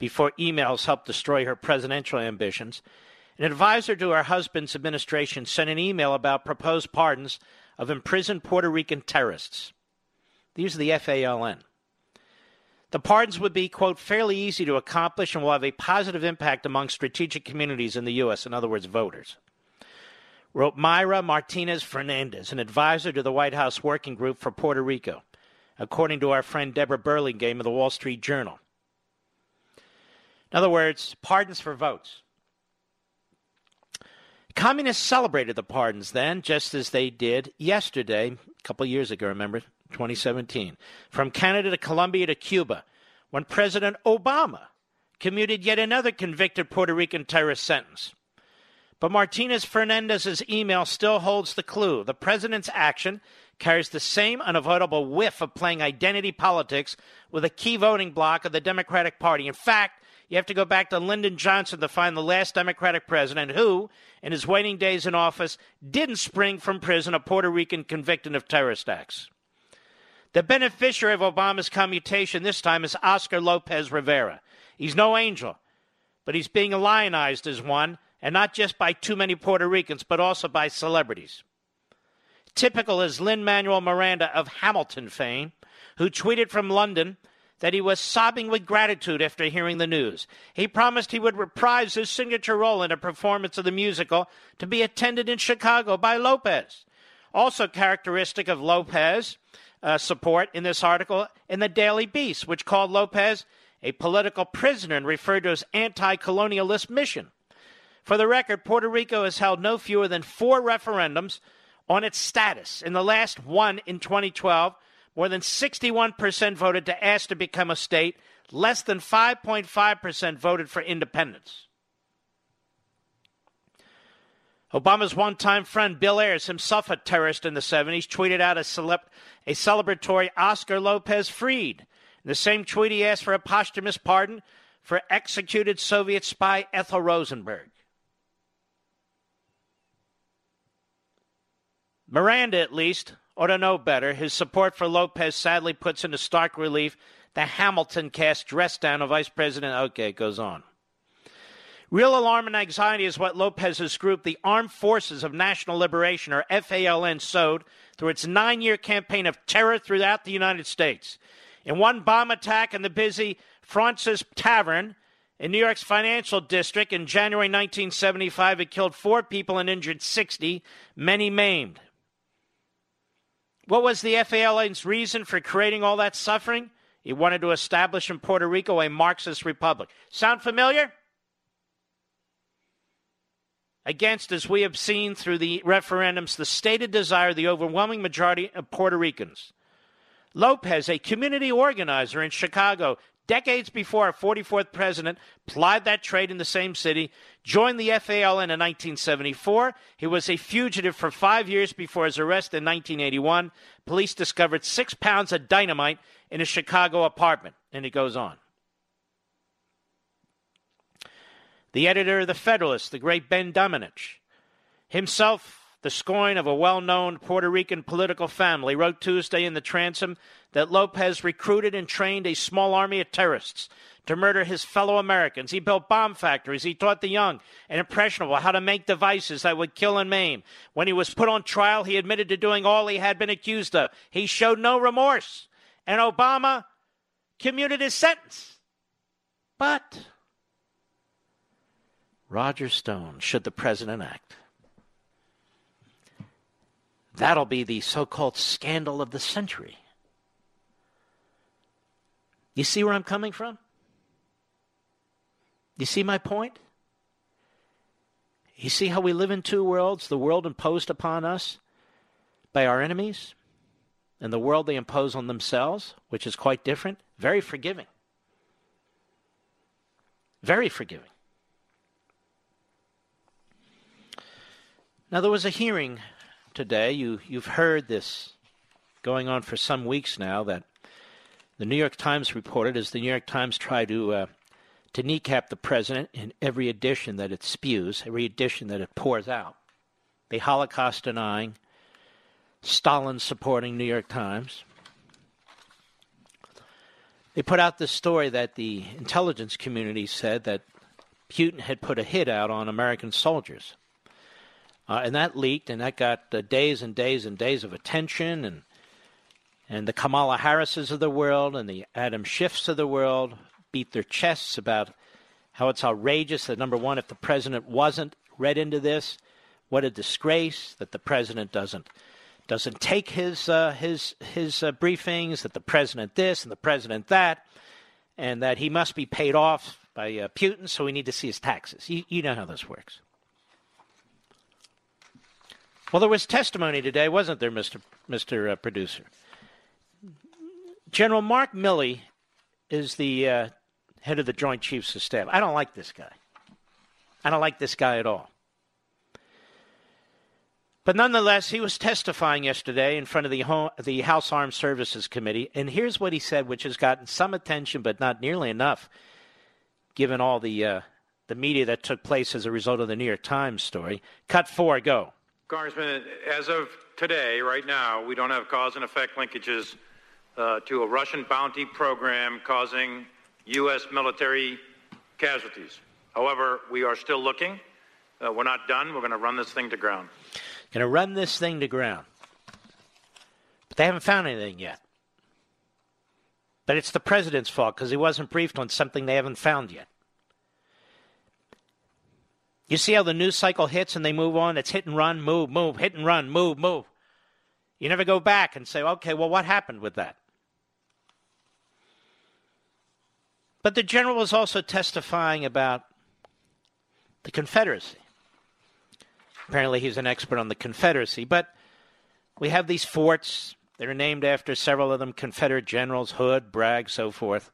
before emails helped destroy her presidential ambitions, an advisor to her husband's administration sent an email about proposed pardons of imprisoned Puerto Rican terrorists. These are the FALN. The pardons would be, quote, fairly easy to accomplish and will have a positive impact among strategic communities in the U.S., in other words, voters, wrote Myra Martinez Fernandez, an advisor to the White House Working Group for Puerto Rico, according to our friend Deborah Burlingame of the Wall Street Journal. In other words, pardons for votes. Communists celebrated the pardons then, just as they did yesterday, a couple years ago, remember, 2017, from Canada to Colombia to Cuba, when President Obama commuted yet another convicted Puerto Rican terrorist sentence. But Martinez Fernandez's email still holds the clue. The president's action carries the same unavoidable whiff of playing identity politics with a key voting bloc of the Democratic Party. In fact, you have to go back to Lyndon Johnson to find the last Democratic president who, in his waning days in office, didn't spring from prison a Puerto Rican convicted of terrorist acts. The beneficiary of Obama's commutation this time is Oscar Lopez Rivera. He's no angel, but he's being lionized as one, and not just by too many Puerto Ricans, but also by celebrities. Typical is Lin-Manuel Miranda of Hamilton fame, who tweeted from London that he was sobbing with gratitude after hearing the news. He promised he would reprise his signature role in a performance of the musical to be attended in Chicago by Lopez. Also characteristic of Lopez support in this article in the Daily Beast, which called Lopez a political prisoner and referred to his anti-colonialist mission. For the record, Puerto Rico has held no fewer than 4 referendums on its status. In the last one in 2012, more than 61% voted to ask to become a state. Less than 5.5% voted for independence. Obama's one-time friend Bill Ayers, himself a terrorist in the 70s, tweeted out a celebratory Oscar Lopez freed. In the same tweet, he asked for a posthumous pardon for executed Soviet spy Ethel Rosenberg. Miranda, at least, ought to know better. His support for Lopez sadly puts into stark relief the Hamilton cast dress down of Vice President. Okay, it goes on. Real alarm and anxiety is what Lopez's group, the Armed Forces of National Liberation, or FALN, sowed through its 9-year campaign of terror throughout the United States. In one bomb attack in the busy Francis Tavern in New York's financial district in January 1975, it killed 4 people and injured 60, many maimed. What was the FALN's reason for creating all that suffering? He wanted to establish in Puerto Rico a Marxist republic. Sound familiar? Against, as we have seen through the referendums, the stated desire of the overwhelming majority of Puerto Ricans. Lopez, a community organizer in Chicago, decades before our 44th president plied that trade in the same city, joined the FALN in 1974. He was a fugitive for 5 years before his arrest in 1981. Police discovered 6 pounds of dynamite in a Chicago apartment. And it goes on. The editor of The Federalist, the great Ben Domenech, himself the scourge of a well-known Puerto Rican political family, wrote Tuesday in the Transom that Lopez recruited and trained a small army of terrorists to murder his fellow Americans. He built bomb factories. He taught the young and impressionable how to make devices that would kill and maim. When he was put on trial, he admitted to doing all he had been accused of. He showed no remorse, and Obama commuted his sentence. But Roger Stone, should the president act? That'll be the so-called scandal of the century. You see where I'm coming from? You see my point? You see how we live in two worlds, the world imposed upon us by our enemies and the world they impose on themselves, which is quite different, very forgiving. Very forgiving. Now, there was a hearing today. You've heard this going on for some weeks now, that the New York Times reported as the New York Times tried to kneecap the president in every edition that it spews, every edition that it pours out. The Holocaust-denying, Stalin-supporting New York Times. They put out this story that the intelligence community said that Putin had put a hit out on American soldiers. And that leaked, and that got days and days and days of attention, and the Kamala Harrises of the world and the Adam Schiffs of the world beat their chests about how it's outrageous that, number one, if the president wasn't read into this, what a disgrace that the president doesn't take his briefings, that the president this and the president that, and that he must be paid off by Putin, so we need to see his taxes. You know how this works. Well, there was testimony today, wasn't there, Mr. Producer? General Mark Milley is the head of the Joint Chiefs of Staff. I don't like this guy. I don't like this guy at all. But nonetheless, he was testifying yesterday in front of the House Armed Services Committee, and here's what he said, which has gotten some attention, but not nearly enough, given all the media that took place as a result of the New York Times story. Cut four, go. Congressman, as of today, right now, we don't have cause and effect linkages to a Russian bounty program causing U.S. military casualties. However, we are still looking. We're not done. We're going to run this thing to ground. But they haven't found anything yet. But it's the president's fault because he wasn't briefed on something they haven't found yet. You see how the news cycle hits and they move on? It's hit and run, move, move, hit and run, move, move. You never go back and say, okay, well, what happened with that? But the general was also testifying about the Confederacy. Apparently he's an expert on the Confederacy, but we have these forts that are named after several of them, Confederate generals, Hood, Bragg, so forth.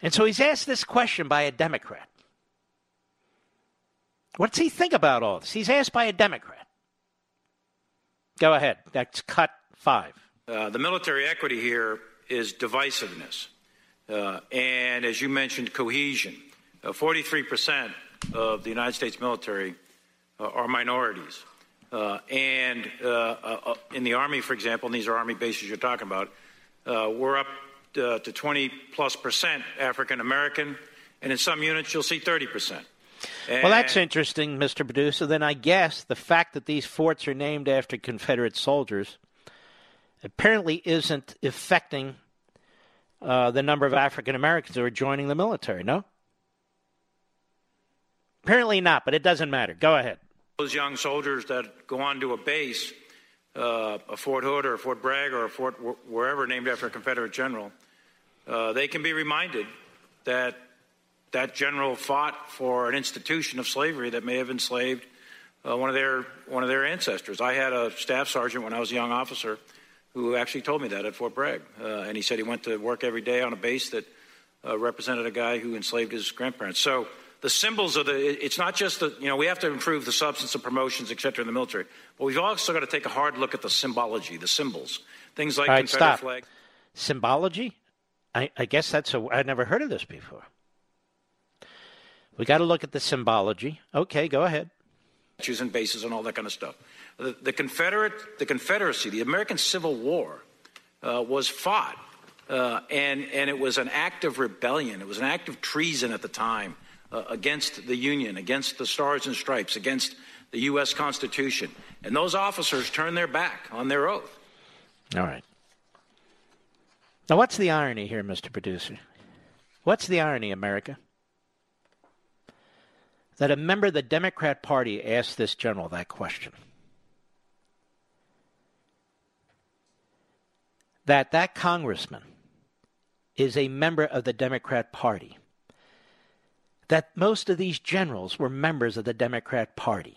And so he's asked this question by a Democrat. What does he think about all this? He's asked by a Democrat. Go ahead. That's cut five. The military equity here is divisiveness. And as you mentioned, cohesion. 43% of the United States military are minorities. In the Army, for example, and these are Army bases you're talking about, we're up to 20+% African-American, and in some units you'll see 30%. And well, that's interesting, Mr. Producer. Then I guess the fact that these forts are named after Confederate soldiers apparently isn't affecting the number of African-Americans who are joining the military, no? Apparently not, but it doesn't matter. Go ahead. Those young soldiers that go on to a base, a Fort Hood or a Fort Bragg or a fort wherever named after a Confederate general, they can be reminded that that general fought for an institution of slavery that may have enslaved one of their ancestors. I had a staff sergeant when I was a young officer who actually told me that at Fort Bragg, and he said he went to work every day on a base that represented a guy who enslaved his grandparents. So the symbols of it's not just we have to improve the substance of promotions, et cetera, in the military. But we've also got to take a hard look at the symbology, the symbols, things like Confederate flag. Symbology? I guess I'd never heard of this before. We got to look at the symbology. Okay, go ahead. Statues and bases and all that kind of stuff. The Confederacy, the American Civil War was fought, and it was an act of rebellion. It was an act of treason at the time. Against the Union, against the Stars and Stripes, against the U.S. Constitution. And those officers turned their back on their oath. All right. Now, what's the irony here, Mr. Producer? What's the irony, America? That a member of the Democrat Party asked this general that question. That congressman is a member of the Democrat Party. That most of these generals were members of the Democrat Party.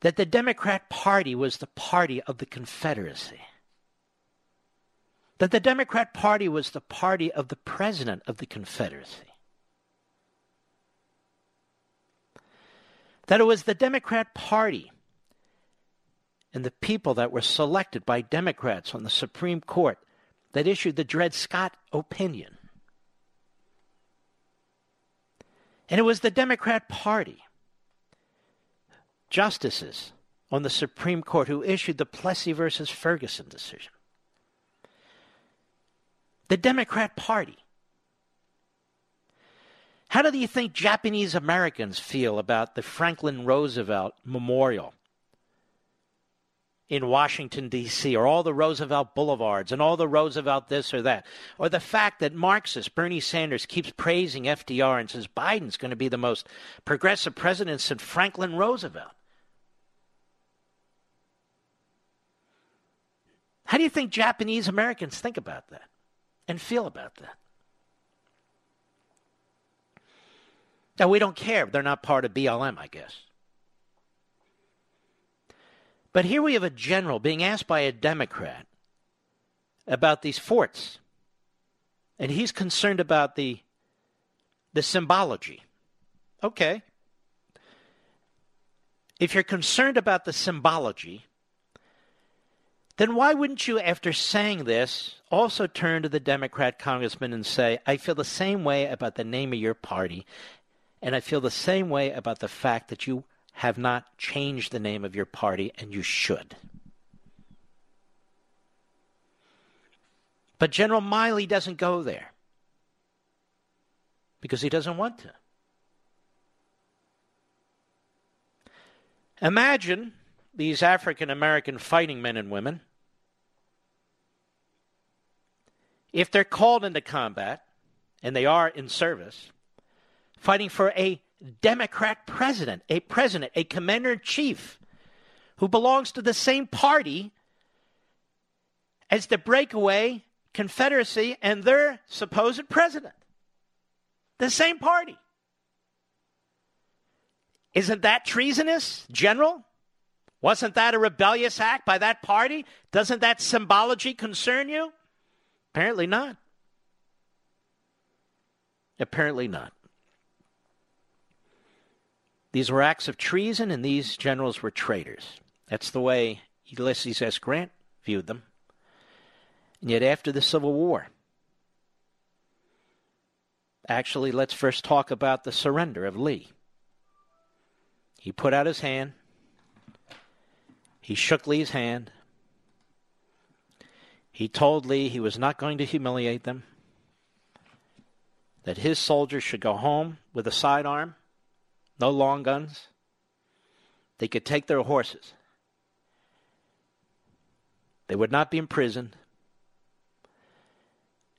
That the Democrat Party was the party of the Confederacy. That the Democrat Party was the party of the President of the Confederacy. that it was the Democrat Party and the people that were selected by Democrats on the Supreme Court that issued the Dred Scott opinion. And it was the Democrat Party justices on the Supreme Court who issued the Plessy versus Ferguson decision. The Democrat Party. How do you think Japanese Americans feel about the Franklin Roosevelt Memorial in Washington, D.C., or all the Roosevelt Boulevards and all the Roosevelt this or that, or the fact that Marxist Bernie Sanders keeps praising FDR and says Biden's going to be the most progressive president since Franklin Roosevelt? How do you think Japanese Americans think about that and feel about that? Now, we don't care. They're not part of BLM, I guess. But here we have a general being asked by a Democrat about these forts. And he's concerned about the symbology. Okay. If you're concerned about the symbology, then why wouldn't you, after saying this, also turn to the Democrat congressman and say, I feel the same way about the name of your party, and I feel the same way about the fact that you have not changed the name of your party, and you should. But General Miley doesn't go there because he doesn't want to. Imagine these African American fighting men and women, if they're called into combat, and they are in service, fighting for a Democrat president, a commander-in-chief who belongs to the same party as the breakaway Confederacy and their supposed president. The same party. Isn't that treasonous, General? Wasn't that a rebellious act by that party? Doesn't that symbology concern you? Apparently not. Apparently not. These were acts of treason, and these generals were traitors. That's the way Ulysses S. Grant viewed them. And yet after the Civil War, actually, let's first talk about the surrender of Lee. He put out his hand. He shook Lee's hand. He told Lee he was not going to humiliate them, that his soldiers should go home with a sidearm. No long guns. They could take their horses. They would not be imprisoned.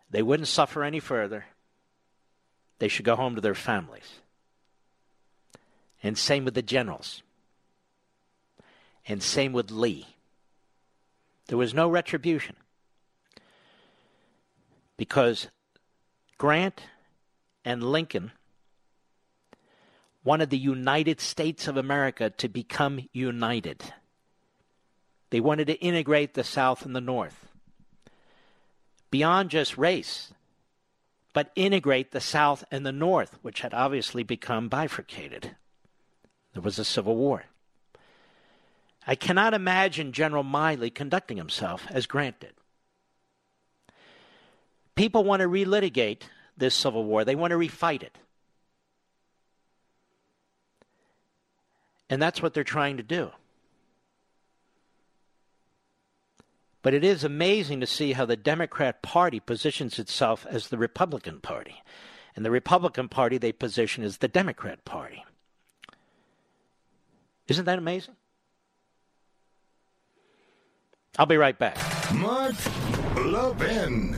They wouldn't suffer any further. They should go home to their families. And same with the generals. And same with Lee. There was no retribution. Because Grant and Lincoln wanted the United States of America to become united. They wanted to integrate the South and the North. Beyond just race, but integrate the South and the North, which had obviously become bifurcated. There was a civil war. I cannot imagine General Miley conducting himself as Grant did. People want to relitigate this civil war. They want to refight it. And that's what they're trying to do. But it is amazing to see how the Democrat Party positions itself as the Republican Party. And the Republican Party they position as the Democrat Party. Isn't that amazing? I'll be right back. Mark Levin.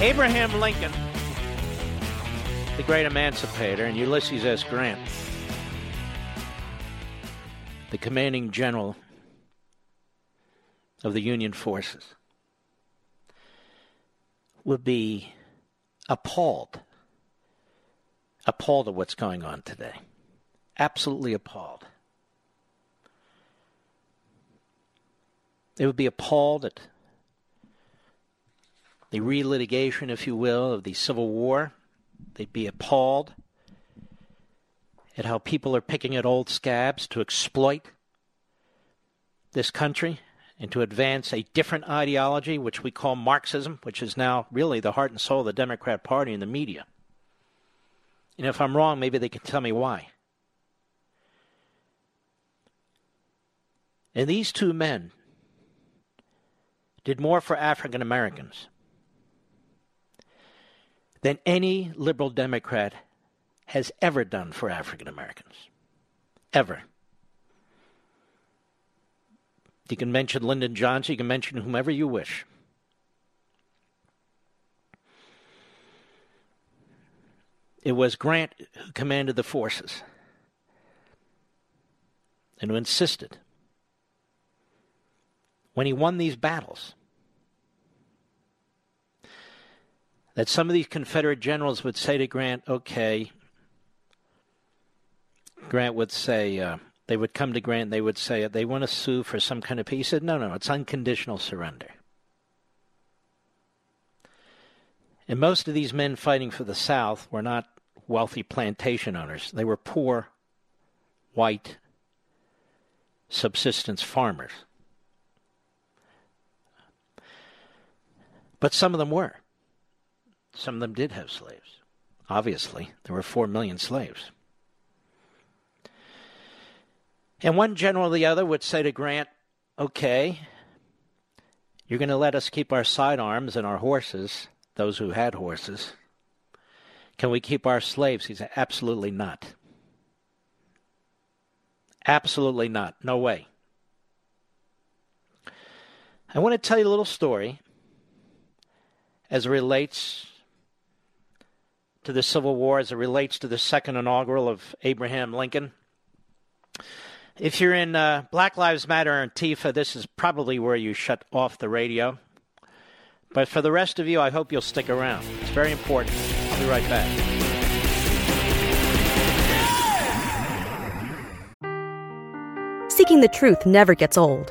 Abraham Lincoln, the great emancipator, and Ulysses S. Grant, the commanding general of the Union forces, would be appalled at what's going on today. Absolutely appalled. They would be appalled at the relitigation, if you will, of the Civil War. They'd be appalled at how people are picking at old scabs to exploit this country and to advance a different ideology, which we call Marxism, which is now really the heart and soul of the Democrat Party and the media. And if I'm wrong, maybe they can tell me why. And these two men did more for African Americans than any liberal Democrat has ever done for African Americans. Ever. You can mention Lyndon Johnson, you can mention whomever you wish. It was Grant who commanded the forces and who insisted, when he won these battles, that some of these Confederate generals would say to Grant, okay, Grant would say, they would come to Grant and they would say, they want to sue for some kind of peace. He said, no, it's unconditional surrender. And most of these men fighting for the South were not wealthy plantation owners. They were poor, white, subsistence farmers. But some of them were. Some of them did have slaves. Obviously, there were 4 million slaves. And one general or the other would say to Grant, okay, you're going to let us keep our sidearms and our horses, those who had horses. Can we keep our slaves? He said, absolutely not. Absolutely not. No way. I want to tell you a little story as it relates to the Civil War, as it relates to the second inaugural of Abraham Lincoln. If you're in Black Lives Matter or Antifa, this is probably where you shut off the radio. But for the rest of you, I hope you'll stick around. It's very important. I'll be right back. Seeking the truth never gets old.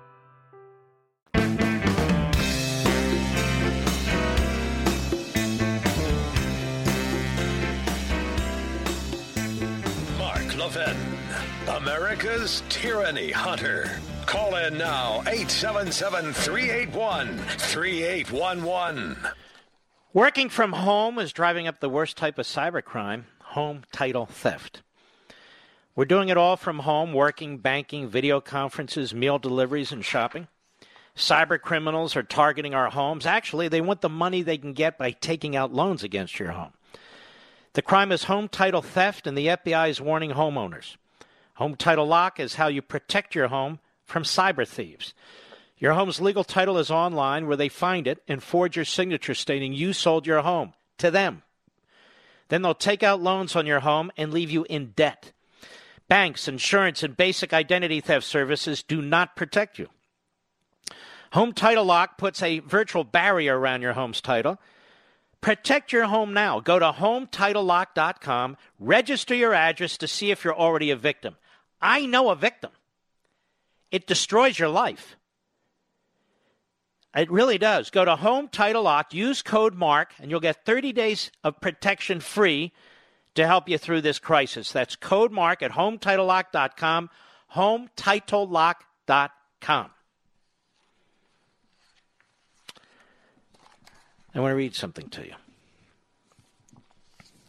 America's tyranny hunter. Call in now, 877-381-3811. Working from home is driving up the worst type of cybercrime, home title theft. We're doing it all from home, working, banking, video conferences, meal deliveries, and shopping. Cyber criminals are targeting our homes. Actually, they want the money they can get by taking out loans against your home. The crime is home title theft, and the FBI is warning homeowners. Home title lock is how you protect your home from cyber thieves. Your home's legal title is online, where they find it and forge your signature stating you sold your home to them. Then they'll take out loans on your home and leave you in debt. Banks, insurance, and basic identity theft services do not protect you. Home title lock puts a virtual barrier around your home's title. Protect your home now. Go to HomeTitleLock.com. Register your address to see if you're already a victim. I know a victim. It destroys your life. It really does. Go to Home Title Lock, use code MARK, and you'll get 30 days of protection free to help you through this crisis. That's code MARK at HomeTitleLock.com, HomeTitleLock.com. I want to read something to you.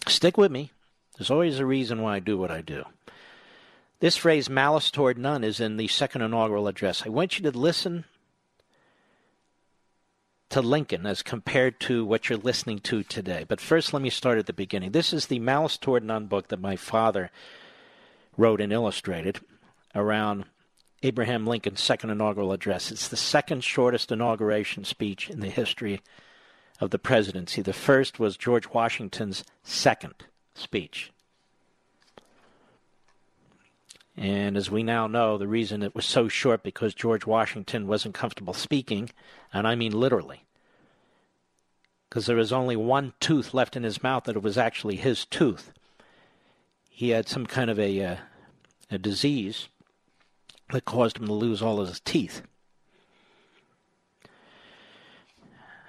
Stick with me. There's always a reason why I do what I do. This phrase, malice toward none, is in the second inaugural address. I want you to listen to Lincoln as compared to what you're listening to today. But first, let me start at the beginning. This is the Malice Toward None book that my father wrote and illustrated around Abraham Lincoln's second inaugural address. It's the second shortest inauguration speech in the history of the presidency. The first was George Washington's second speech. And as we now know, the reason it was so short because George Washington wasn't comfortable speaking, and I mean literally, because there was only one tooth left in his mouth, that it was actually his tooth. He had some kind of a disease that caused him to lose all of his teeth.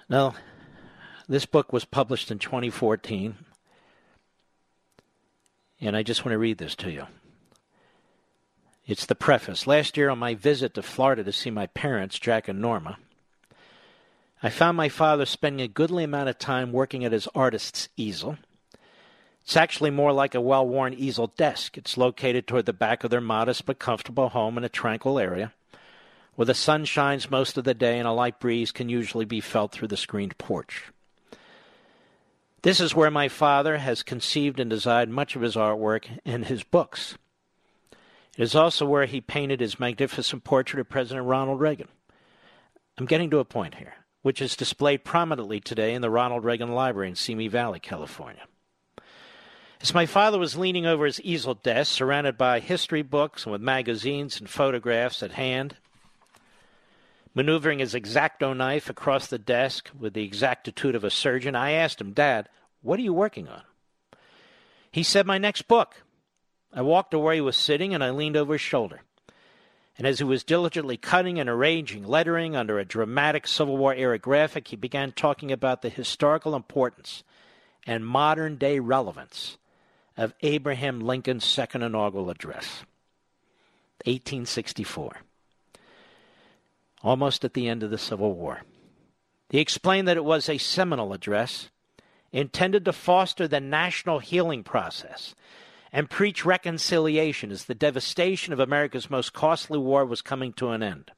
Now, this book was published in 2014, and I just want to read this to you. It's the preface. Last year on my visit to Florida to see my parents, Jack and Norma, I found my father spending a goodly amount of time working at his artist's easel. It's actually more like a well-worn easel desk. It's located toward the back of their modest but comfortable home in a tranquil area where the sun shines most of the day and a light breeze can usually be felt through the screened porch. This is where my father has conceived and designed much of his artwork and his books. It is also where he painted his magnificent portrait of President Ronald Reagan. I'm getting to a point here, which is displayed prominently today in the Ronald Reagan Library in Simi Valley, California. As my father was leaning over his easel desk, surrounded by history books and with magazines and photographs at hand, maneuvering his X-Acto knife across the desk with the exactitude of a surgeon, I asked him, "Dad, what are you working on?" He said, "My next book." I walked to where he was sitting, and I leaned over his shoulder. And as he was diligently cutting and arranging lettering under a dramatic Civil War-era graphic, he began talking about the historical importance and modern-day relevance of Abraham Lincoln's second inaugural address, 1864, almost at the end of the Civil War. He explained that it was a seminal address intended to foster the national healing process and preach reconciliation as the devastation of America's most costly war was coming to an end.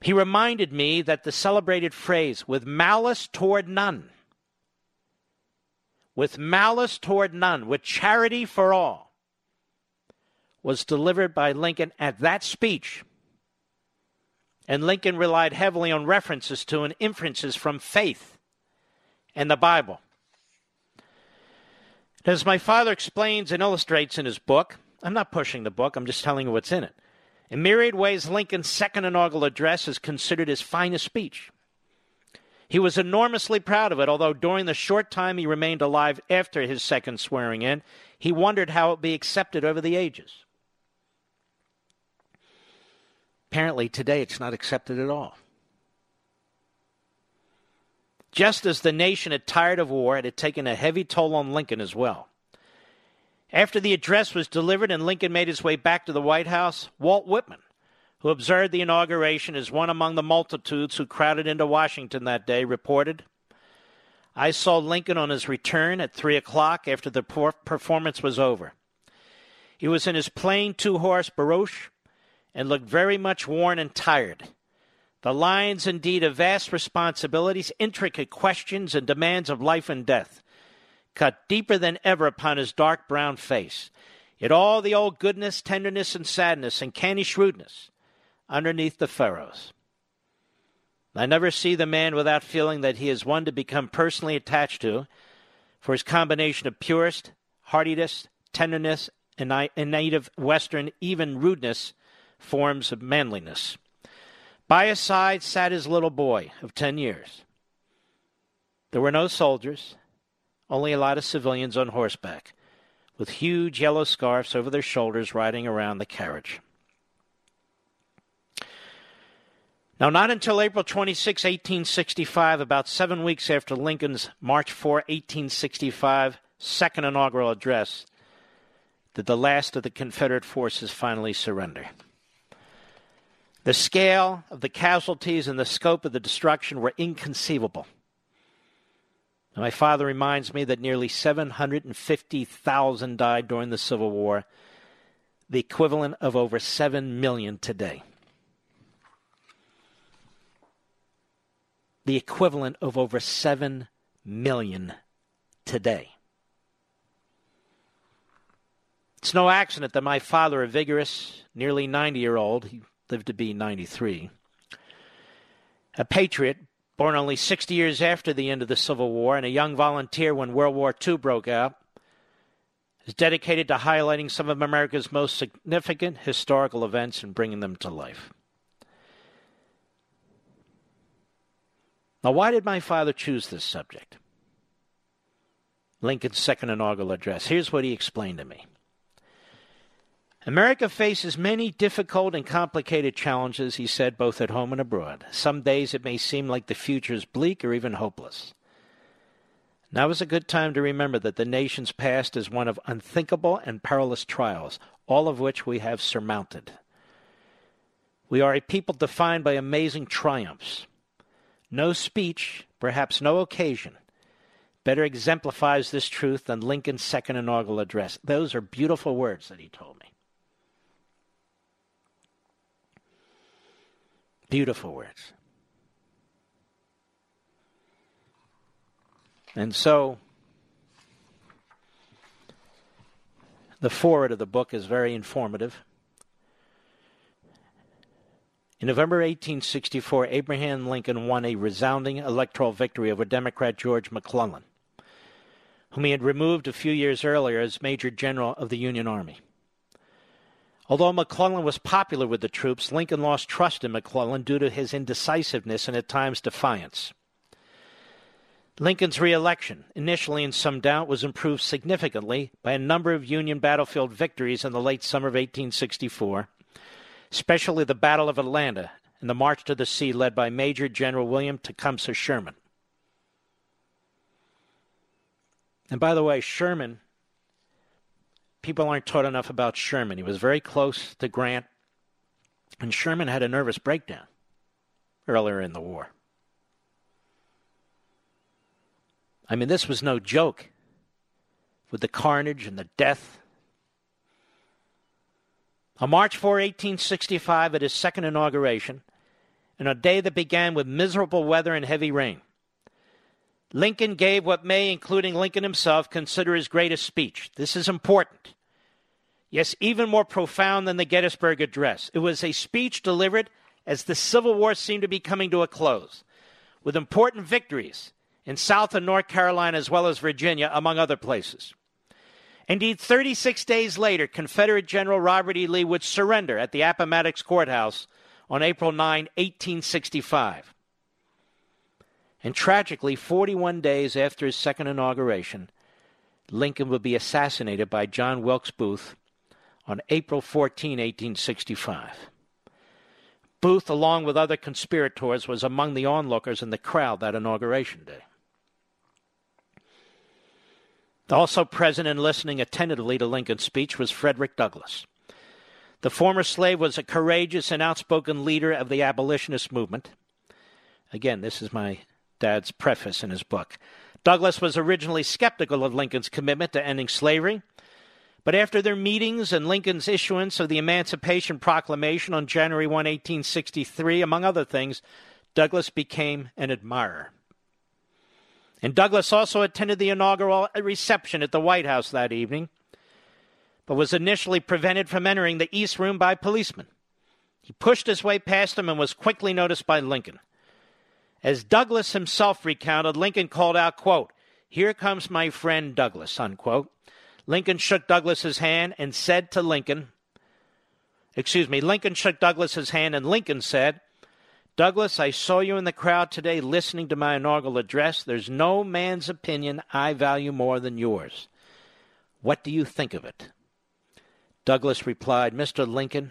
He reminded me that the celebrated phrase, with malice toward none, with charity for all, was delivered by Lincoln at that speech. And Lincoln relied heavily on references to and inferences from faith and the Bible. As my father explains and illustrates in his book, I'm not pushing the book, I'm just telling you what's in it. In myriad ways, Lincoln's second inaugural address is considered his finest speech. He was enormously proud of it, although during the short time he remained alive after his second swearing in, he wondered how it would be accepted over the ages. Apparently today it's not accepted at all. Just as the nation had tired of war, it had taken a heavy toll on Lincoln as well. After the address was delivered and Lincoln made his way back to the White House, Walt Whitman, who observed the inauguration as one among the multitudes who crowded into Washington that day, reported, "I saw Lincoln on his return at 3 o'clock after the performance was over. He was in his plain two-horse barouche and looked very much worn and tired. The lines, indeed, of vast responsibilities, intricate questions, and demands of life and death, cut deeper than ever upon his dark brown face. Yet all the old goodness, tenderness, and sadness, and canny shrewdness, underneath the furrows. I never see the man without feeling that he is one to become personally attached to, for his combination of purest, heartiness, tenderness, and native Western, even rudeness, forms of manliness. By his side sat his little boy of 10 years. There were no soldiers, only a lot of civilians on horseback, with huge yellow scarves over their shoulders riding around the carriage. Now, not until April 26, 1865, about 7 weeks after Lincoln's March 4, 1865, second inaugural address, did the last of the Confederate forces finally surrender. The scale of the casualties and the scope of the destruction were inconceivable. Now, my father reminds me that nearly 750,000 died during the Civil War, the equivalent of over 7 million today. The equivalent of over 7 million today. It's no accident that my father, a vigorous, nearly 90-year-old, he lived to be 93, a patriot born only 60 years after the end of the Civil War and a young volunteer when World War II broke out, is dedicated to highlighting some of America's most significant historical events and bringing them to life. Now, why did my father choose this subject? Lincoln's second inaugural address. Here's what he explained to me. America faces many difficult and complicated challenges, he said, both at home and abroad. Some days it may seem like the future is bleak or even hopeless. Now is a good time to remember that the nation's past is one of unthinkable and perilous trials, all of which we have surmounted. We are a people defined by amazing triumphs. No speech, perhaps no occasion, better exemplifies this truth than Lincoln's second inaugural address. Those are beautiful words that he told me. Beautiful words. And so, the foreword of the book is very informative. In November 1864, Abraham Lincoln won a resounding electoral victory over Democrat George McClellan, whom he had removed a few years earlier as Major General of the Union Army. Although McClellan was popular with the troops, Lincoln lost trust in McClellan due to his indecisiveness and at times defiance. Lincoln's re-election, initially in some doubt, was improved significantly by a number of Union battlefield victories in the late summer of 1864, especially the Battle of Atlanta and the March to the Sea led by Major General William Tecumseh Sherman. And by the way, Sherman, people aren't taught enough about Sherman. He was very close to Grant, and Sherman had a nervous breakdown earlier in the war. I mean, this was no joke with the carnage and the death. On March 4, 1865, at his second inauguration, in a day that began with miserable weather and heavy rain, Lincoln gave what may, including Lincoln himself, consider his greatest speech. This is important. Yes, even more profound than the Gettysburg Address. It was a speech delivered as the Civil War seemed to be coming to a close, with important victories in South and North Carolina as well as Virginia, among other places. Indeed, 36 days later, Confederate General Robert E. Lee would surrender at the Appomattox Courthouse on April 9, 1865. And tragically, 41 days after his second inauguration, Lincoln would be assassinated by John Wilkes Booth on April 14, 1865. Booth, along with other conspirators, was among the onlookers in the crowd that inauguration day. Also present and listening attentively to Lincoln's speech was Frederick Douglass. The former slave was a courageous and outspoken leader of the abolitionist movement. Again, this is my dad's preface in his book. Douglass was originally skeptical of Lincoln's commitment to ending slavery, but after their meetings and Lincoln's issuance of the Emancipation Proclamation on January 1, 1863, among other things, Douglass became an admirer. And Douglass also attended the inaugural reception at the White House that evening, but was initially prevented from entering the East Room by policemen. He pushed his way past them and was quickly noticed by Lincoln. As Douglass himself recounted, Lincoln called out, quote, "Here comes my friend Douglass," unquote. Lincoln shook Douglass's hand and Lincoln said, Douglass, I saw you in the crowd today listening to my inaugural address. There's no man's opinion I value more than yours. What do you think of it? Douglass replied, Mr. Lincoln,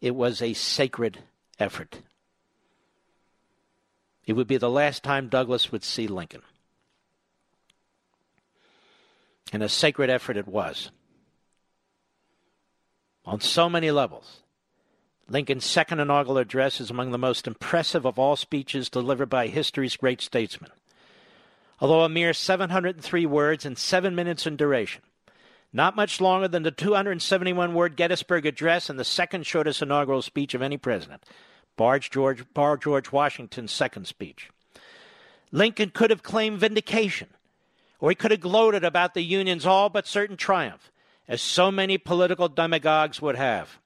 it was a sacred effort. It would be the last time Douglass would see Lincoln. And a sacred effort it was. On so many levels. Lincoln's second inaugural address is among the most impressive of all speeches delivered by history's great statesman. Although a mere 703 words and 7 minutes in duration, not much longer than the 271-word Gettysburg Address and the second shortest inaugural speech of any president, bar George Washington's second speech. Lincoln could have claimed vindication, or he could have gloated about the Union's all but certain triumph, as so many political demagogues would have.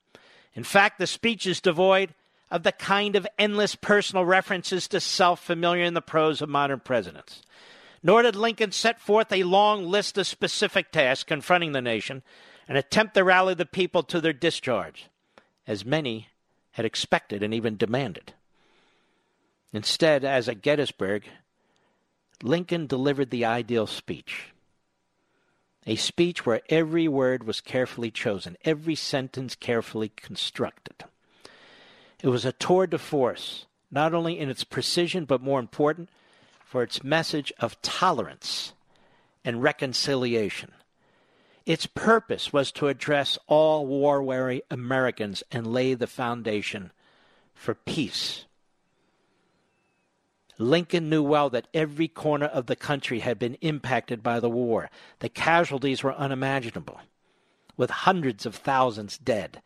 In fact, the speech is devoid of the kind of endless personal references to self familiar in the prose of modern presidents. Nor did Lincoln set forth a long list of specific tasks confronting the nation and attempt to rally the people to their discharge, as many had expected and even demanded. Instead, as at Gettysburg, Lincoln delivered the ideal speech. A speech where every word was carefully chosen, every sentence carefully constructed. It was a tour de force, not only in its precision, but more important, for its message of tolerance and reconciliation. Its purpose was to address all war-weary Americans and lay the foundation for peace. Lincoln knew well that every corner of the country had been impacted by the war. The casualties were unimaginable, with hundreds of thousands dead.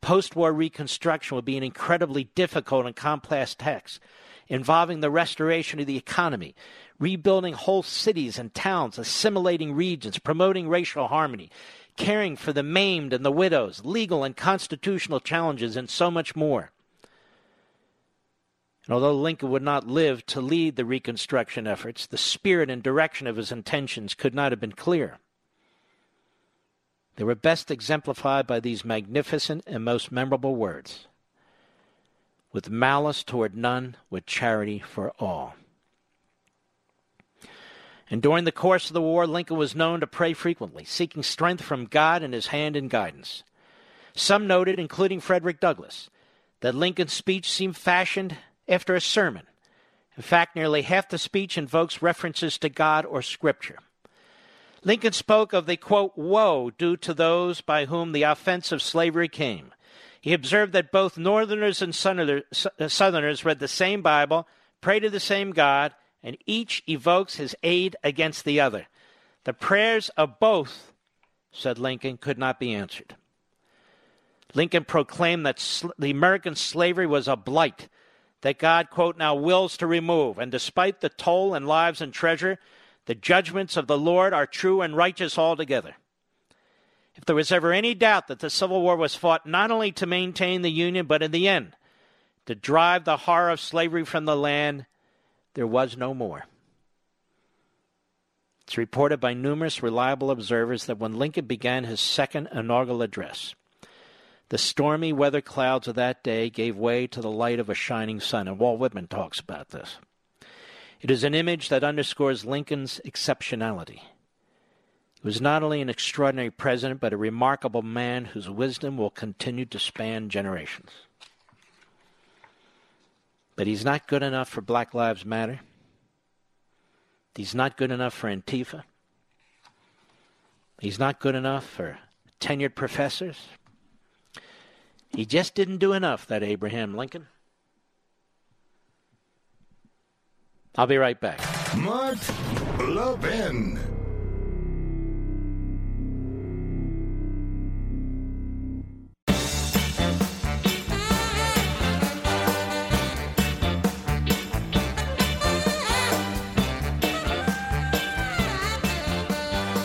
Post-war reconstruction would be an incredibly difficult and complex task, involving the restoration of the economy, rebuilding whole cities and towns, assimilating regions, promoting racial harmony, caring for the maimed and the widows, legal and constitutional challenges, and so much more. And although Lincoln would not live to lead the Reconstruction efforts, the spirit and direction of his intentions could not have been clearer. They were best exemplified by these magnificent and most memorable words: with malice toward none, with charity for all. And during the course of the war, Lincoln was known to pray frequently, seeking strength from God and his hand in guidance. Some noted, including Frederick Douglass, that Lincoln's speech seemed fashioned after a sermon. In fact, nearly half the speech invokes references to God or Scripture. Lincoln spoke of the, quote, woe due to those by whom the offense of slavery came. He observed that both Northerners and Southerners read the same Bible, pray to the same God, and each evokes his aid against the other. The prayers of both, said Lincoln, could not be answered. Lincoln proclaimed that the American slavery was a blight that God, quote, now wills to remove, and despite the toll in lives and treasure, the judgments of the Lord are true and righteous altogether. If there was ever any doubt that the Civil War was fought not only to maintain the Union, but in the end, to drive the horror of slavery from the land, there was no more. It's reported by numerous reliable observers that when Lincoln began his second inaugural address, the stormy weather clouds of that day gave way to the light of a shining sun, and Walt Whitman talks about this. It is an image that underscores Lincoln's exceptionality. He was not only an extraordinary president, but a remarkable man whose wisdom will continue to span generations. But he's not good enough for Black Lives Matter. He's not good enough for Antifa. He's not good enough for tenured professors. He just didn't do enough, that Abraham Lincoln. I'll be right back. Mark Levin.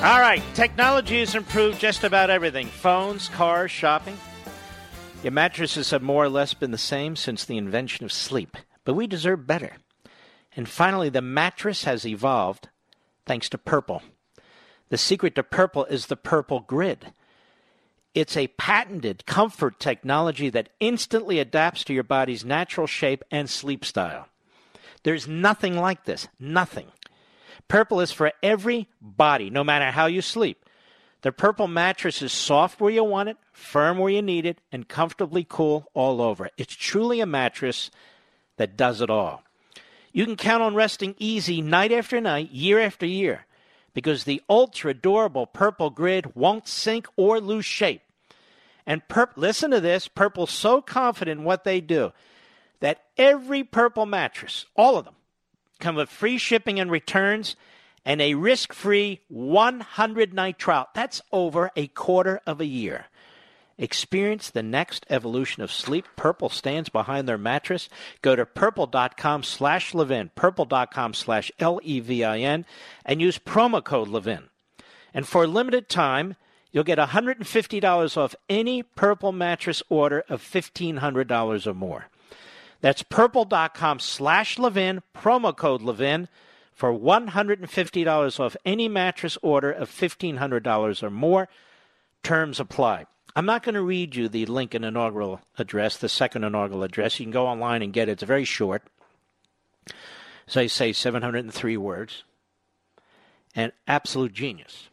All right, technology has improved just about everything. Phones, cars, shopping. Your mattresses have more or less been the same since the invention of sleep, but we deserve better. And finally, the mattress has evolved thanks to Purple. The secret to Purple is the Purple Grid. It's a patented comfort technology that instantly adapts to your body's natural shape and sleep style. There's nothing like this. Nothing. Purple is for every body, no matter how you sleep. The Purple mattress is soft where you want it, firm where you need it, and comfortably cool all over. It's truly a mattress that does it all. You can count on resting easy night after night, year after year, because the ultra-durable Purple grid won't sink or lose shape. And listen to this, Purple's so confident in what they do that every Purple mattress, all of them, come with free shipping and returns and a risk-free 100-night trial. That's over a quarter of a year. Experience the next evolution of sleep. Purple stands behind their mattress. Go to purple.com/Levin, purple.com/LEVIN, and use promo code Levin. And for a limited time, you'll get $150 off any Purple mattress order of $1,500 or more. That's purple.com/Levin, promo code Levin, for $150 off any mattress order of $1,500 or more. Terms apply. I'm not going to read you the Lincoln inaugural address, the second inaugural address. You can go online and get it. It's very short. As I say, 703 words. An absolute genius.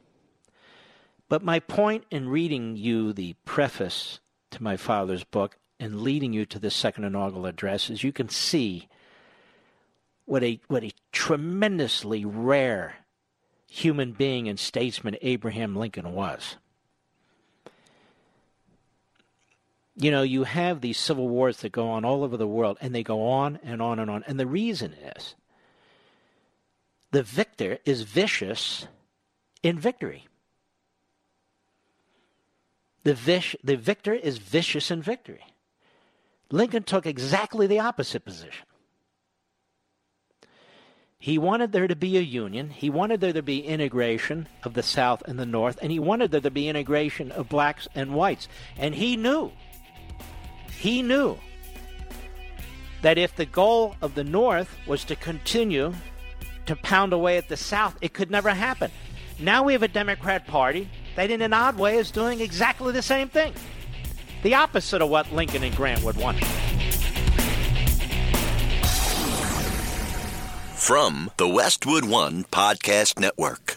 But my point in reading you the preface to my father's book and leading you to this second inaugural address is you can see what a tremendously rare human being and statesman Abraham Lincoln was. You know, you have these civil wars that go on all over the world, and they go on and on and on. And the reason is the victor is vicious in victory. The victor is vicious in victory. Lincoln took exactly the opposite position. He wanted there to be a union. He wanted there to be integration of the South and the North, and he wanted there to be integration of blacks and whites. And he knew that if the goal of the North was to continue to pound away at the South, it could never happen. Now we have a Democrat Party that, in an odd way, is doing exactly the same thing. The opposite of what Lincoln and Grant would want. From the Westwood One Podcast Network.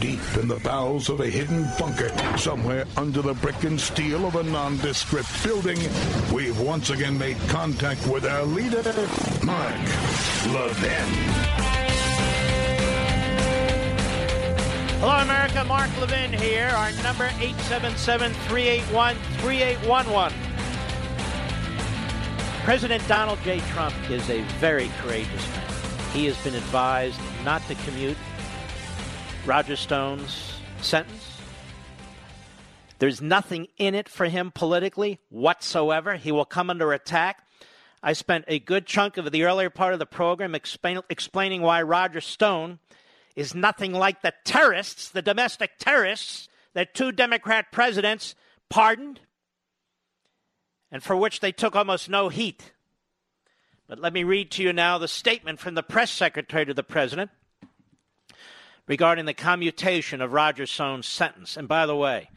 deep in the bowels of a hidden bunker, somewhere under the brick and steel of a nondescript building, we've once again made contact with our leader, Mark Levin. Hello, America. Mark Levin here. Our number, 877-381-3811. President Donald J. Trump is a very courageous man. He has been advised not to commute Roger Stone's sentence. There's nothing in it for him politically whatsoever. He will come under attack. I spent a good chunk of the earlier part of the program explaining why Roger Stone is nothing like the terrorists, the domestic terrorists, that two Democrat presidents pardoned and for which they took almost no heat. But let me read to you now the statement from the press secretary to the president regarding the commutation of Roger Stone's sentence. And by the way,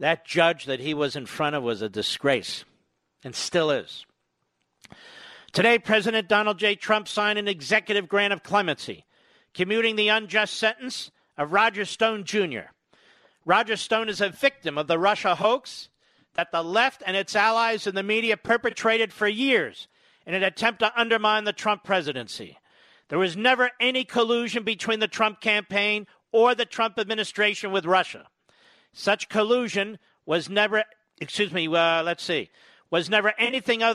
that judge that he was in front of was a disgrace, and still is. Today, President Donald J. Trump signed an executive grant of clemency, commuting the unjust sentence of Roger Stone Jr. Roger Stone is a victim of the Russia hoax that the left and its allies in the media perpetrated for years in an attempt to undermine the Trump presidency. There was never any collusion between the Trump campaign or the Trump administration with Russia. Such collusion was never anything other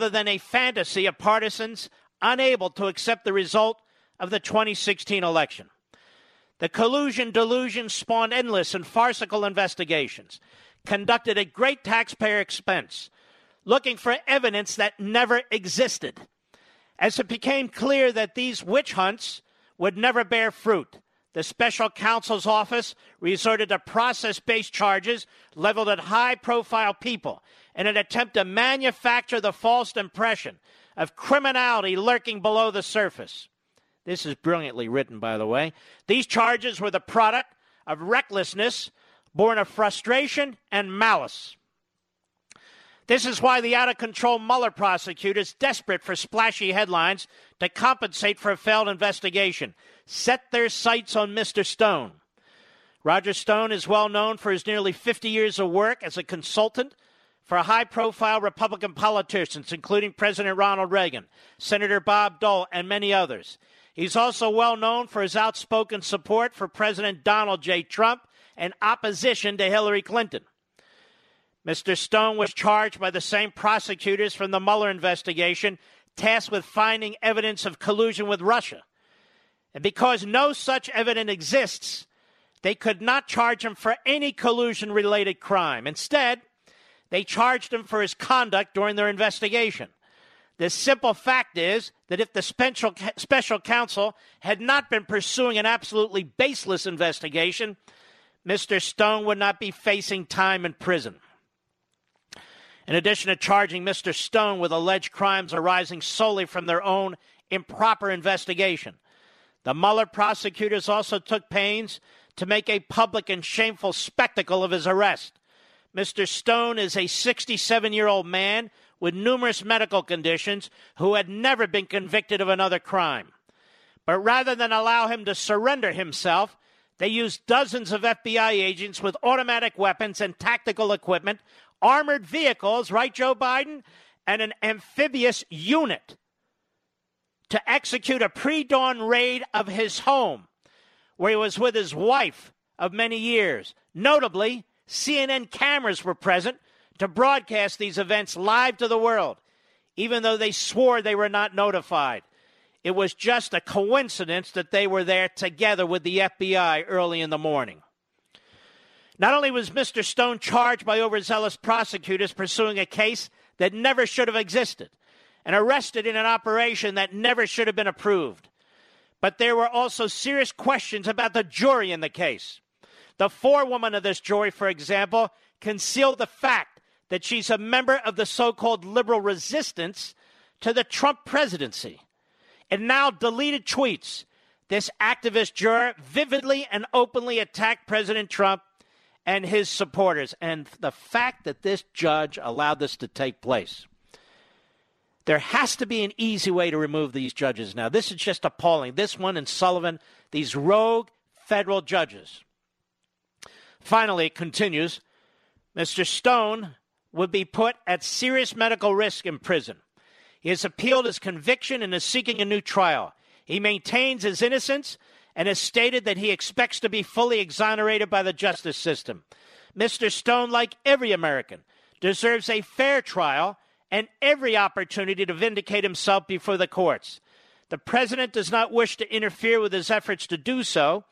than a fantasy of partisans unable to accept the result of the 2016 election. The collusion delusion spawned endless and farcical investigations, conducted at great taxpayer expense, looking for evidence that never existed. As it became clear that these witch hunts would never bear fruit, the special counsel's office resorted to process-based charges leveled at high-profile people in an attempt to manufacture the false impression of criminality lurking below the surface. This is brilliantly written, by the way. These charges were the product of recklessness, born of frustration and malice. This is why the out-of-control Mueller prosecutors, desperate for splashy headlines to compensate for a failed investigation, set their sights on Mr. Stone. Roger Stone is well known for his nearly 50 years of work as a consultant for high-profile Republican politicians, including President Ronald Reagan, Senator Bob Dole, and many others. He's also well known for his outspoken support for President Donald J. Trump and opposition to Hillary Clinton. Mr. Stone was charged by the same prosecutors from the Mueller investigation, tasked with finding evidence of collusion with Russia. And because no such evidence exists, they could not charge him for any collusion-related crime. Instead, they charged him for his conduct during their investigation. The simple fact is that if the special counsel had not been pursuing an absolutely baseless investigation, Mr. Stone would not be facing time in prison. In addition to charging Mr. Stone with alleged crimes arising solely from their own improper investigation, the Mueller prosecutors also took pains to make a public and shameful spectacle of his arrest. Mr. Stone is a 67-year-old man with numerous medical conditions who had never been convicted of another crime. But rather than allow him to surrender himself, they used dozens of FBI agents with automatic weapons and tactical equipment, armored vehicles, right, Joe Biden, and an amphibious unit to execute a pre-dawn raid of his home, where he was with his wife of many years. Notably, CNN cameras were present to broadcast these events live to the world, even though they swore they were not notified. It was just a coincidence that they were there together with the FBI early in the morning. Not only was Mr. Stone charged by overzealous prosecutors pursuing a case that never should have existed and arrested in an operation that never should have been approved, but there were also serious questions about the jury in the case. The forewoman of this jury, for example, concealed the fact that she's a member of the so-called liberal resistance to the Trump presidency. And now deleted tweets. This activist juror vividly and openly attacked President Trump and his supporters, and the fact that this judge allowed this to take place. There has to be an easy way to remove these judges now. This is just appalling. This one and Sullivan, these rogue federal judges. Finally, it continues, Mr. Stone would be put at serious medical risk in prison. He has appealed his conviction and is seeking a new trial. He maintains his innocence and has stated that he expects to be fully exonerated by the justice system. Mr. Stone, like every American, deserves a fair trial and every opportunity to vindicate himself before the courts. The president does not wish to interfere with his efforts to do so.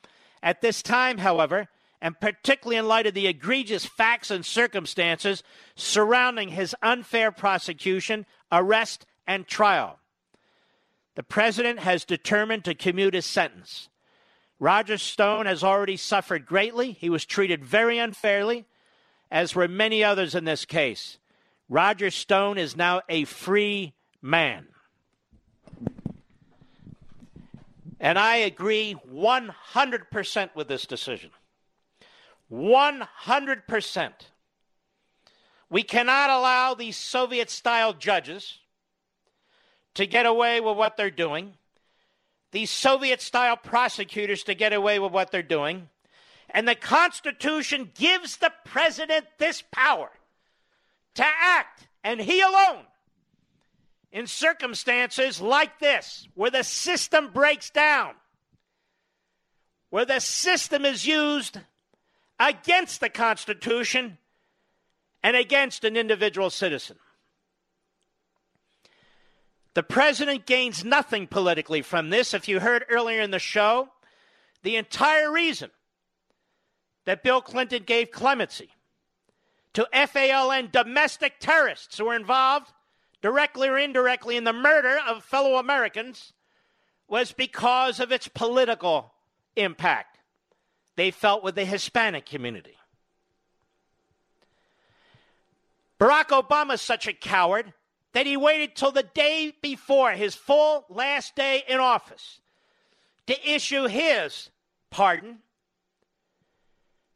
At this time, however, and particularly in light of the egregious facts and circumstances surrounding his unfair prosecution, arrest, and trial, the president has determined to commute his sentence. Roger Stone has already suffered greatly. He was treated very unfairly, as were many others in this case. Roger Stone is now a free man. And I agree 100% with this decision. 100%. We cannot allow these Soviet-style judges to get away with what they're doing. These Soviet-style prosecutors to get away with what they're doing. And the Constitution gives the president this power to act, and he alone, in circumstances like this, where the system breaks down, where the system is used against the Constitution and against an individual citizen. The president gains nothing politically from this. If you heard earlier in the show, the entire reason that Bill Clinton gave clemency to FALN domestic terrorists who were involved directly or indirectly in the murder of fellow Americans was because of its political impact. They felt with the Hispanic community. Barack Obama is such a coward that he waited till the day before his full last day in office to issue his pardon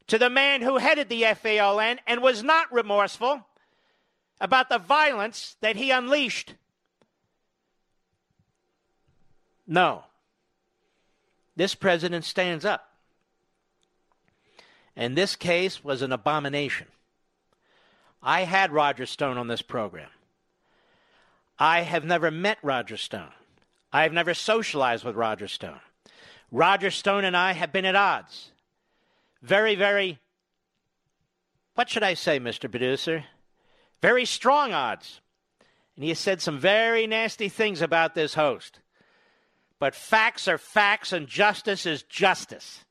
to the man who headed the FALN and was not remorseful about the violence that he unleashed. No. This president stands up. And this case was an abomination. I had Roger Stone on this program. I have never met Roger Stone. I have never socialized with Roger Stone. Roger Stone and I have been at odds. Very, very, what should I say, Mr. Producer? Very strong odds. And he has said some very nasty things about this host. But facts are facts and justice is justice.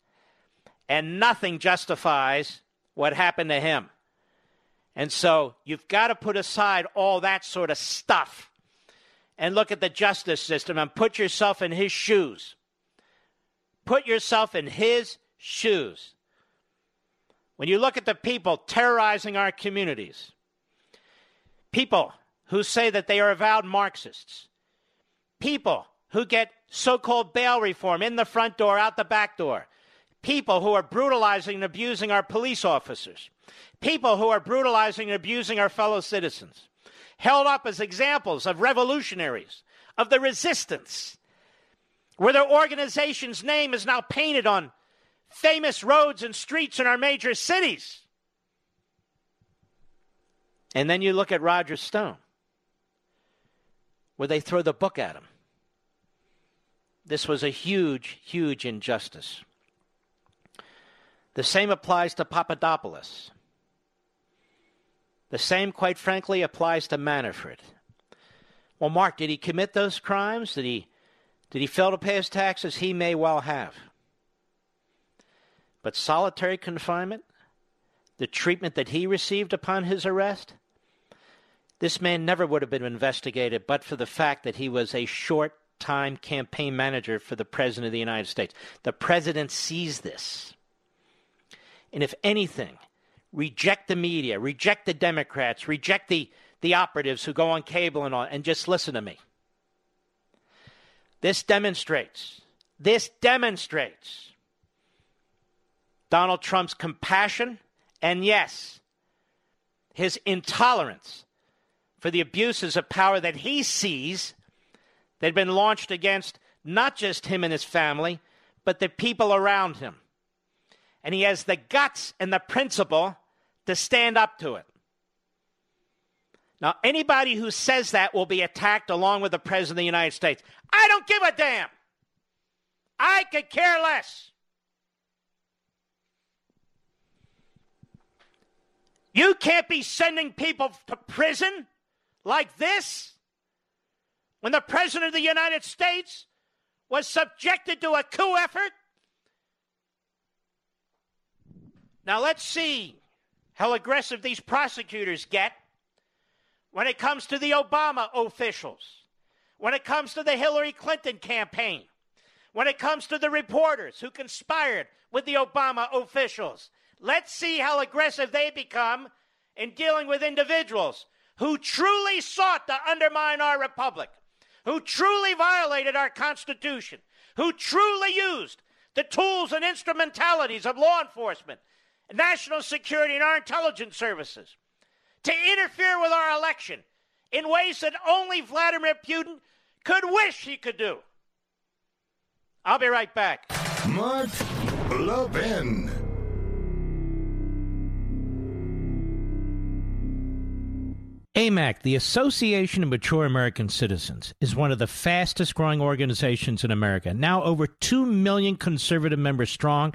And nothing justifies what happened to him. And so you've got to put aside all that sort of stuff and look at the justice system and put yourself in his shoes. Put yourself in his shoes. When you look at the people terrorizing our communities, people who say that they are avowed Marxists, people who get so-called bail reform in the front door, out the back door, people who are brutalizing and abusing our police officers, people who are brutalizing and abusing our fellow citizens, held up as examples of revolutionaries, of the resistance, where their organization's name is now painted on famous roads and streets in our major cities. And then you look at Roger Stone, where they throw the book at him. This was a huge, huge injustice. The same applies to Papadopoulos. The same, quite frankly, applies to Manafort. Well, Mark, did he commit those crimes? Did he fail to pay his taxes? He may well have. But solitary confinement, the treatment that he received upon his arrest, this man never would have been investigated but for the fact that he was a short-time campaign manager for the President of the United States. The President sees this. And if anything, reject the media, reject the Democrats, reject the operatives who go on cable and all, and just listen to me. This demonstrates Donald Trump's compassion and, yes, his intolerance for the abuses of power that he sees that have been launched against not just him and his family, but the people around him. And he has the guts and the principle to stand up to it. Now, anybody who says that will be attacked along with the President of the United States. I don't give a damn. I could care less. You can't be sending people to prison like this when the President of the United States was subjected to a coup effort. Now, let's see how aggressive these prosecutors get when it comes to the Obama officials, when it comes to the Hillary Clinton campaign, when it comes to the reporters who conspired with the Obama officials. Let's see how aggressive they become in dealing with individuals who truly sought to undermine our republic, who truly violated our Constitution, who truly used the tools and instrumentalities of law enforcement, national security, and our intelligence services to interfere with our election in ways that only Vladimir Putin could wish he could do. I'll be right back. Mark Levin. AMAC, the Association of Mature American Citizens, is one of the fastest-growing organizations in America, now over 2 million conservative members strong,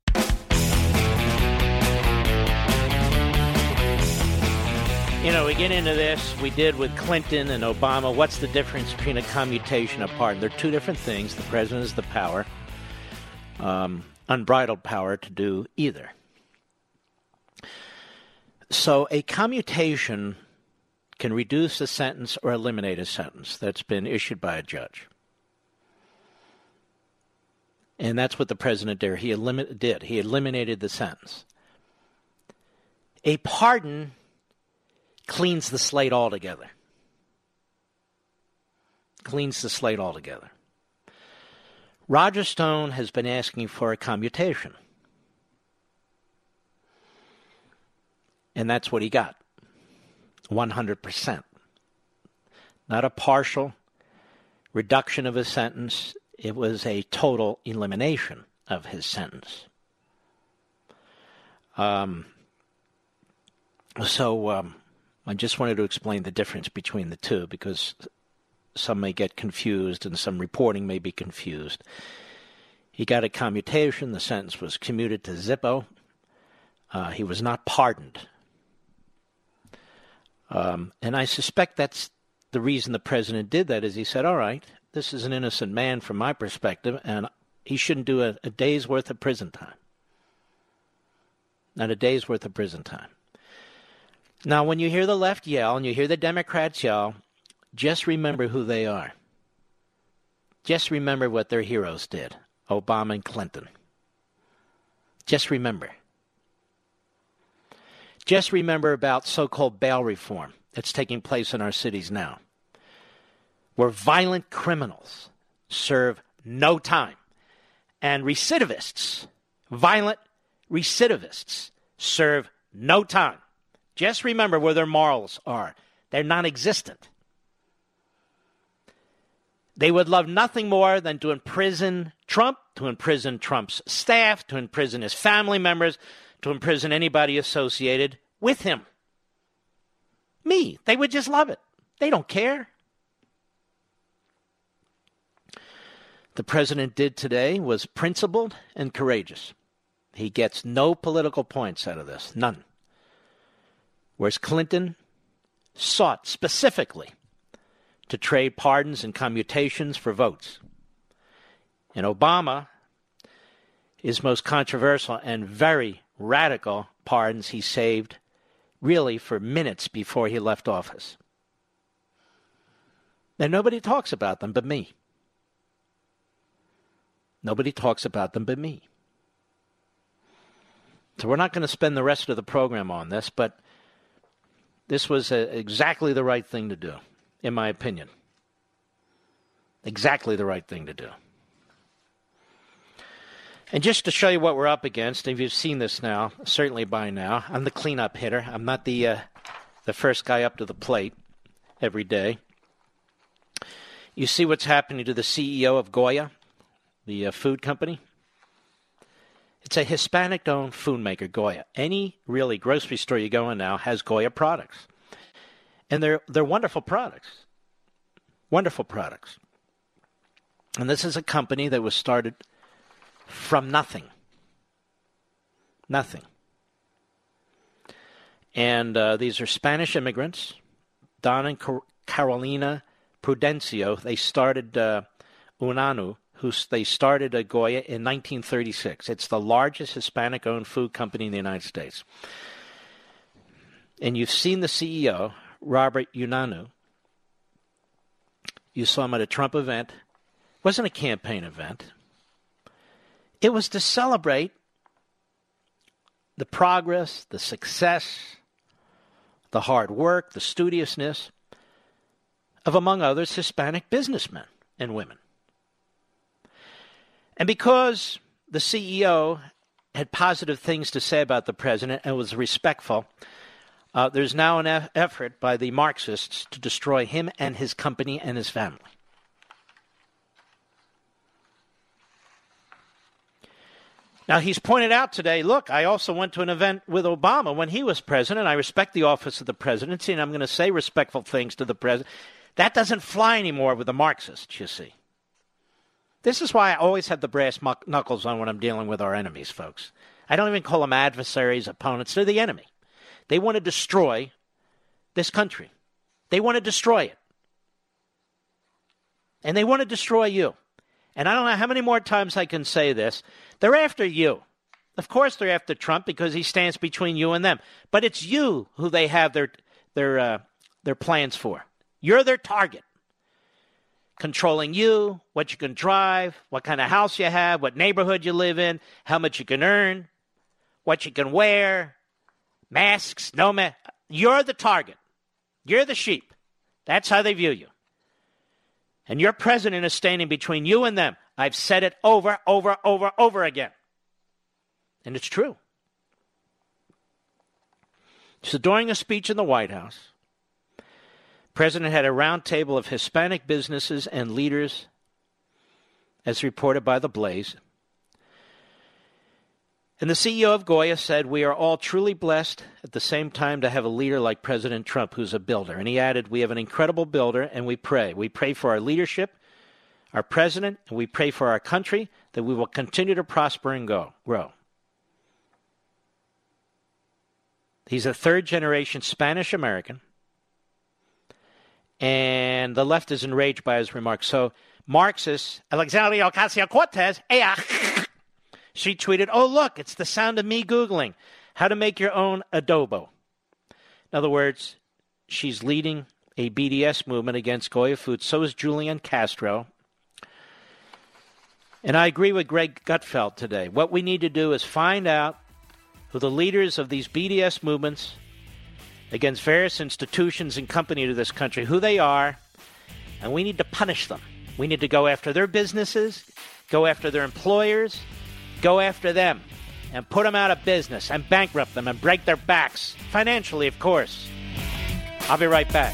You know, we get into this, we did with Clinton and Obama. What's the difference between a commutation and a pardon? They're two different things. The president has the power, unbridled power, to do either. So a commutation can reduce a sentence or eliminate a sentence that's been issued by a judge. And that's what the president did. He eliminated the sentence. A pardon cleans the slate altogether. Cleans the slate altogether. Roger Stone has been asking for a commutation. And that's what he got. 100%. Not a partial reduction of his sentence. It was a total elimination of his sentence. I just wanted to explain the difference between the two because some may get confused and some reporting may be confused. He got a commutation. The sentence was commuted to Zippo. He was not pardoned. And I suspect that's the reason the president did that is he said, all right, this is an innocent man from my perspective, and he shouldn't do a day's worth of prison time. Not a day's worth of prison time. Now, when you hear the left yell and you hear the Democrats yell, just remember who they are. Just remember what their heroes did, Obama and Clinton. Just remember. Just remember about so-called bail reform that's taking place in our cities now, where violent criminals serve no time and recidivists, violent recidivists, serve no time. Just remember where their morals are. They're non-existent. They would love nothing more than to imprison Trump, to imprison Trump's staff, to imprison his family members, to imprison anybody associated with him. Me. They would just love it. They don't care. The president did today was principled and courageous. He gets no political points out of this. None. Whereas Clinton sought specifically to trade pardons and commutations for votes. And Obama, his most controversial and very radical pardons he saved really for minutes before he left office. And nobody talks about them but me. Nobody talks about them but me. So we're not going to spend the rest of the program on this, but this was exactly the right thing to do, in my opinion. Exactly the right thing to do. And just to show you what we're up against, if you've seen this now, certainly by now, I'm the cleanup hitter. I'm not the first guy up to the plate every day. You see what's happening to the CEO of Goya, the food company? It's a Hispanic-owned food maker, Goya. Any really grocery store you go in now has Goya products. And they're wonderful products. Wonderful products. And this is a company that was started from nothing. Nothing. And these are Spanish immigrants, Don and Carolina Prudencio. They started Unanu. They started at Goya in 1936. It's the largest Hispanic-owned food company in the United States. And you've seen the CEO, Robert Unanu, You saw him at a Trump event. It wasn't a campaign event. It was to celebrate the progress, the success, the hard work, the studiousness of, among others, Hispanic businessmen and women. And because the CEO had positive things to say about the president and was respectful, there's now an effort by the Marxists to destroy him and his company and his family. Now, he's pointed out today, look, I also went to an event with Obama when he was president. I respect the office of the presidency, and I'm going to say respectful things to the president. That doesn't fly anymore with the Marxists, you see. This is why I always have the brass knuckles on when I'm dealing with our enemies, folks. I don't even call them adversaries, opponents. They're the enemy. They want to destroy this country. They want to destroy it. And they want to destroy you. And I don't know how many more times I can say this. They're after you. Of course they're after Trump because he stands between you and them. But it's you who they have their plans for. You're their target. Controlling you, what you can drive, what kind of house you have, what neighborhood you live in, how much you can earn, what you can wear, masks, no mask. You're the target. You're the sheep. That's how they view you. And your president is standing between you and them. I've said it over again. And it's true. So during a speech in the White House, President had a round table of Hispanic businesses and leaders, as reported by The Blaze. And the CEO of Goya said, "We are all truly blessed at the same time to have a leader like President Trump, who's a builder." And he added, "We have an incredible builder, and we pray. We pray for our leadership, our president, and we pray for our country that we will continue to prosper and grow. He's a third-generation Spanish-American. And the left is enraged by his remarks. So Marxist Alexandria Ocasio-Cortez, she tweeted, "Oh, look, it's the sound of me Googling how to make your own adobo." In other words, she's leading a BDS movement against Goya food. So is Julian Castro. And I agree with Greg Gutfeld today. What we need to do is find out who the leaders of these BDS movements against various institutions and companies of this country, who they are, and we need to punish them. We need to go after their businesses, go after their employers, go after them, and put them out of business, and bankrupt them, and break their backs, financially, of course. I'll be right back.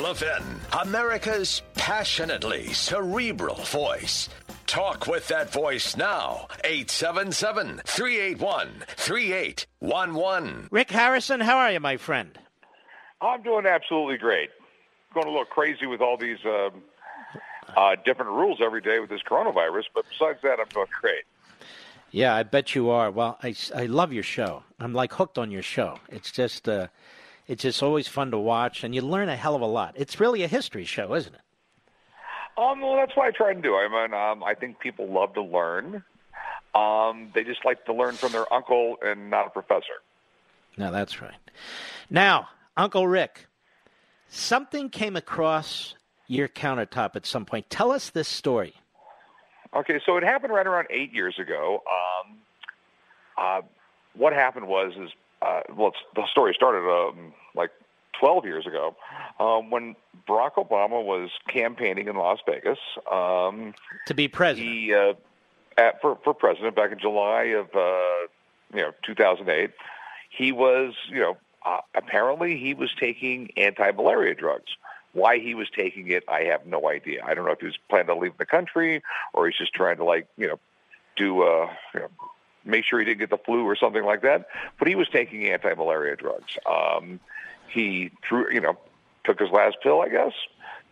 Levin, America's passionately cerebral voice. Talk with that voice now. 877-381-3811. Rick Harrison, how are you, my friend? I'm doing absolutely great. Going a little crazy with all these different rules every day with this coronavirus, but besides that, I'm doing great. Yeah, I bet you are. Well, I love your show. I'm like hooked on your show. It's just always fun to watch, and you learn a hell of a lot. It's really a history show, isn't it? Well, that's what I try to do. I mean, I think people love to learn. They just like to learn from their uncle and not a professor. No, that's right. Now, Uncle Rick, Something came across your countertop at some point. Tell us this story. Okay, so it happened right around 8 years ago. What happened was, the story started like 12 years ago when Barack Obama was campaigning in Las Vegas. To be president. He, for president back in July of 2008, he was, apparently he was taking anti-malaria drugs. Why he was taking it, I have no idea. I don't know if he was planning to leave the country or he's just trying to, make sure he didn't get the flu or something like that. But he was taking anti-malaria drugs. He took his last pill, I guess,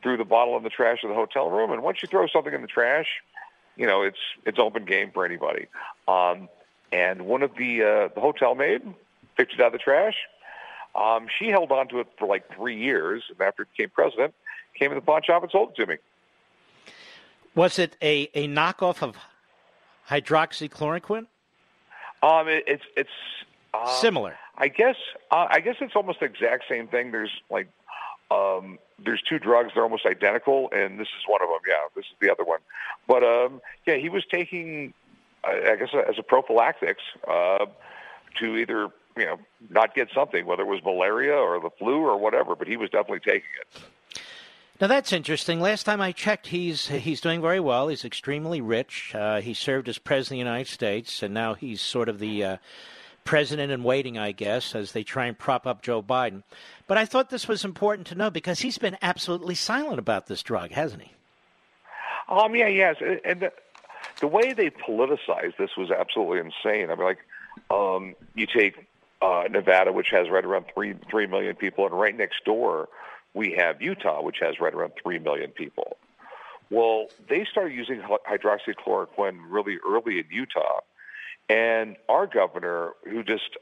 threw the bottle in the trash of the hotel room. And once you throw something in the trash, it's open game for anybody. And one of the hotel maid picked it out of the trash. She held on to it for like 3 years, and after he became president, came to the pawn shop and sold it to me. Was it a knockoff of hydroxychloroquine? It's similar. I guess it's almost the exact same thing. There's there's two drugs. They're almost identical, and this is one of them. Yeah, this is the other one. But he was taking, I guess, as a prophylactics to either, not get something, whether it was malaria or the flu or whatever, but he was definitely taking it. Now, that's interesting. Last time I checked, he's doing very well. He's extremely rich. He served as president of the United States, and now he's sort of the president in waiting, I guess, as they try and prop up Joe Biden. But I thought this was important to know because he's been absolutely silent about this drug, hasn't he? Yeah, he has. And the way they politicized this was absolutely insane. I mean, you take Nevada, which has right around 3 million people, and right next door we have Utah, which has right around 3 million people. Well, they started using hydroxychloroquine really early in Utah, and our governor, who just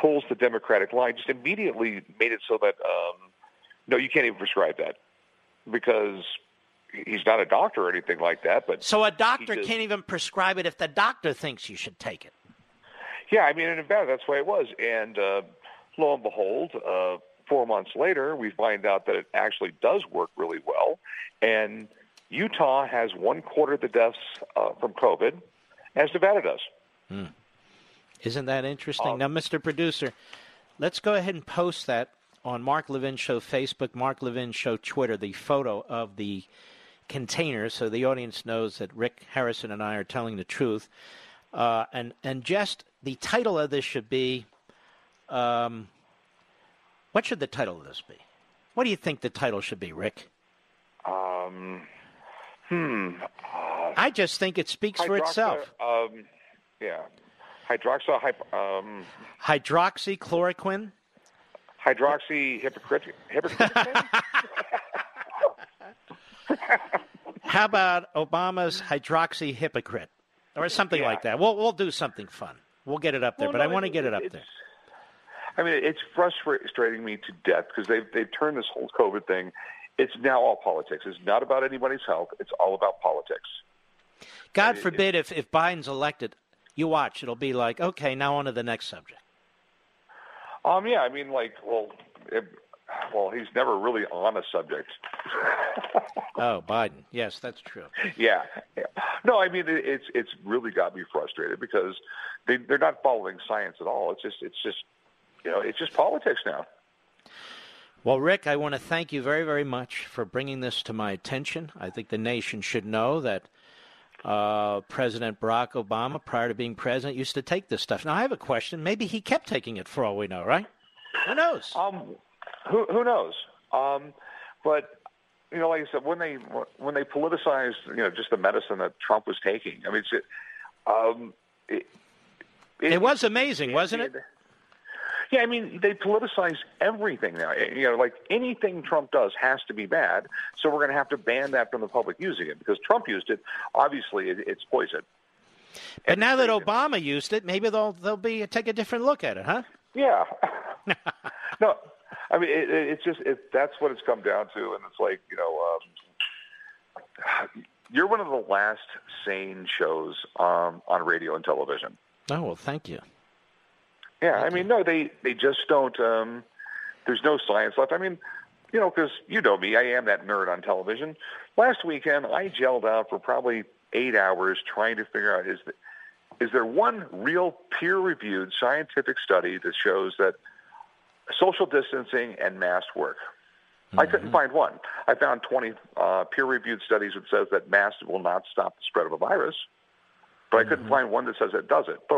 pulls the Democratic line, just immediately made it so that, no, you can't even prescribe that because he's not a doctor or anything like that. But so a doctor can't even prescribe it if the doctor thinks you should take it. Yeah, I mean, in Nevada, that's the way it was. And lo and behold, 4 months later, we find out that it actually does work really well. And Utah has 1/4 of the deaths from COVID as Nevada does. Hmm. Isn't that interesting? Now, Mr. Producer, let's go ahead and post that on Mark Levin Show Facebook, Mark Levin Show Twitter, the photo of the container, so the audience knows that Rick Harrison and I are telling the truth. And just the title of this should be, what should the title of this be? What do you think the title should be, Rick? I just think it speaks for itself. Hydroxychloroquine. Hypocritical. How about Obama's hydroxy hypocrite? Or something like that. We'll do something fun. We'll get it up there, I want to get it up there. I mean, it's frustrating me to death because they've turned this whole COVID thing. It's now all politics. It's not about anybody's health. It's all about politics. God forbid if Biden's elected, you watch. It'll be like, okay, now on to the next subject. Yeah, I mean, he's never really on a subject. Oh, Biden. Yes, that's true. Yeah. No, I mean, it's really got me frustrated because they're not following science at all. It's just politics now. Well, Rick, I want to thank you very, very much for bringing this to my attention. I think the nation should know that President Barack Obama, prior to being president, used to take this stuff. Now, I have a question. Maybe he kept taking it for all we know, right? Who knows? Who knows? But like I said, when they politicized, just the medicine that Trump was taking. I mean, it was amazing, wasn't it? Yeah, I mean, they politicize everything now. Anything Trump does has to be bad, so we're going to have to ban that from the public using it because Trump used it. Obviously, it's poison. But and now that Obama used it, maybe they'll take a different look at it, huh? Yeah. No, I mean, that's what it's come down to, and it's like, you're one of the last sane shows on radio and television. Oh, well, thank you. Yeah, I mean, no, they just don't There's no science left. I mean, you know, because you know me, I am that nerd on television. Last weekend, I gelled out for probably 8 hours trying to figure out, is there one real peer-reviewed scientific study that shows that social distancing and masks work? Mm-hmm. I couldn't find one. I found 20 peer-reviewed studies that says that masks will not stop the spread of a virus, but I couldn't find one that says it does it. But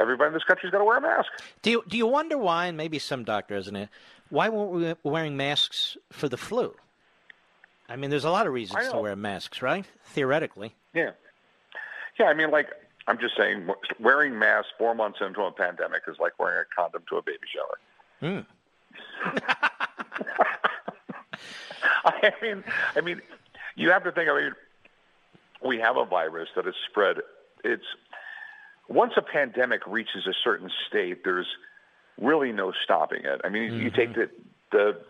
everybody in this country's got to wear a mask. Do you wonder why, and maybe some doctor isn't it, why weren't we wearing masks for the flu? I mean, there's a lot of reasons to wear masks, right? Theoretically. Yeah. Yeah, I mean, like, I'm just saying, wearing masks 4 months into a pandemic is like wearing a condom to a baby shower. Mm. I mean, you have to think, I mean, we have a virus that is spread. It's once a pandemic reaches a certain state, there's really no stopping it. I mean, you take the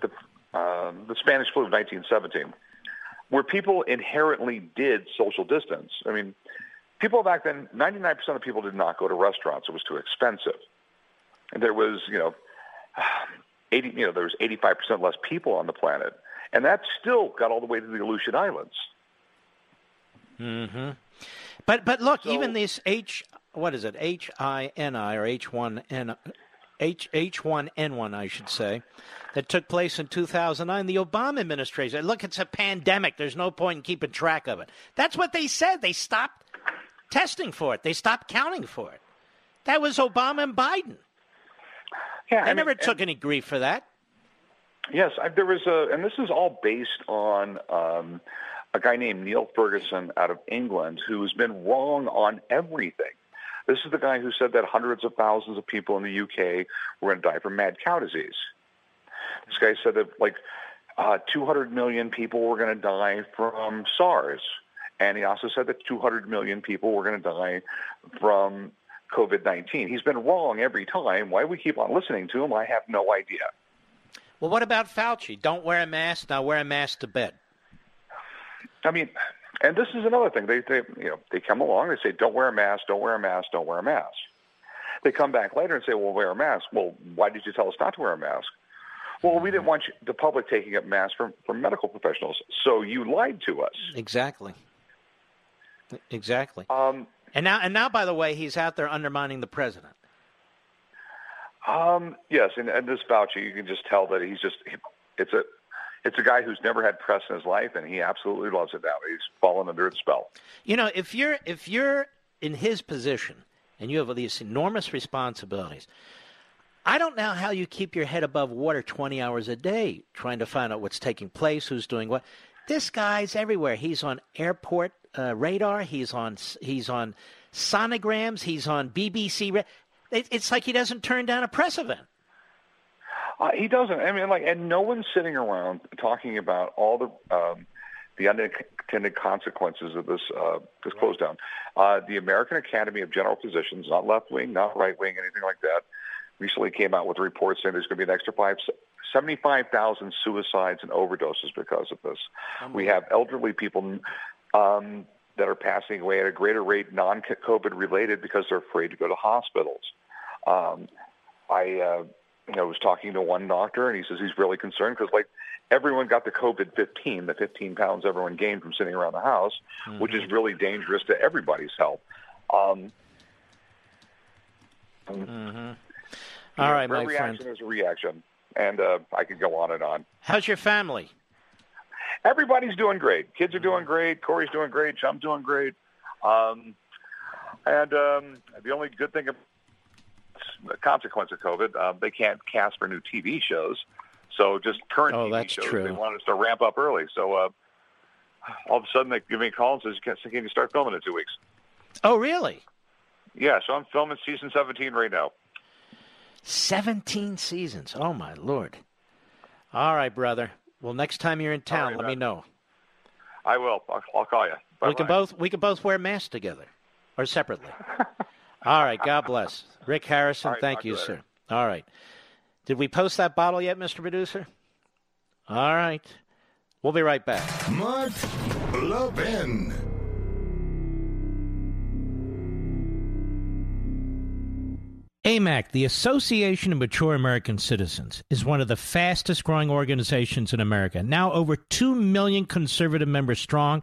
Spanish flu of 1917, where people inherently did social distance. I mean, people back then, 99% of people did not go to restaurants. It was too expensive. And there was, you know, 85% less people on the planet. And that still got all the way to the Aleutian Islands. Mm-hmm. But look, so, even these H1N1, I should say, that took place in 2009, the Obama administration, look, it's a pandemic. There's no point in keeping track of it. That's what they said. They stopped testing for it. They stopped counting for it. That was Obama and Biden. Yeah, I never took any grief for that. Yes, there was and this is all based on a guy named Neil Ferguson out of England who's been wrong on everything. This is the guy who said that hundreds of thousands of people in the UK were going to die from mad cow disease. This guy said that 200 million people were going to die from SARS. And he also said that 200 million people were going to die from COVID-19. He's been wrong every time. Why we keep on listening to him, I have no idea. Well, what about Fauci? Don't wear a mask. Now wear a mask to bed. I mean, and this is another thing. They come along. They say, don't wear a mask. Don't wear a mask. Don't wear a mask. They come back later and say, well, wear a mask. Well, why did you tell us not to wear a mask? Well, we didn't want the public taking up masks from medical professionals. So you lied to us. Exactly. And now, by the way, he's out there undermining the president. Yes, and this Fauci, you can just tell that he's it's a guy who's never had press in his life, and he absolutely loves it now. He's fallen under its spell. You know, if you're in his position and you have these enormous responsibilities, I don't know how you keep your head above water 20 hours a day trying to find out what's taking place, who's doing what. This guy's everywhere. He's on airport radar. He's on sonograms. He's on BBC. It's like he doesn't turn down a press event. He doesn't. I mean, and no one's sitting around talking about all the unintended consequences of this close down. The American Academy of General Physicians, not left wing, not right wing, anything like that, recently came out with a report saying there's going to be an extra 75,000 suicides and overdoses because of this. We have elderly people that are passing away at a greater rate, non-COVID related, because they're afraid to go to hospitals. I was talking to one doctor, and he says he's really concerned because, everyone got the COVID-15, the 15 pounds everyone gained from sitting around the house, which is really dangerous to everybody's health. All right, my friend. Reaction is a reaction, and I could go on and on. How's your family? Everybody's doing great. Kids are doing great. Corey's doing great. Chum's doing great. And the only good thing about the consequence of COVID, they can't cast for new TV shows. So just current TV shows, true. They wanted us to ramp up early. So all of a sudden they give me a call and says, can you start filming in 2 weeks? Oh, really? Yeah, so I'm filming season 17 right now. 17 seasons. Oh, my Lord. All right, brother. Well, next time you're in town, let me know. I will. I'll call you. Bye-bye. We can both wear masks together or separately. All right. God bless. Rick Harrison, right, thank you, sir. All right. Did we post that bottle yet, Mr. Producer? All right. We'll be right back. Mark Levin. AMAC, the Association of Mature American Citizens, is one of the fastest-growing organizations in America, now over 2 million conservative members strong,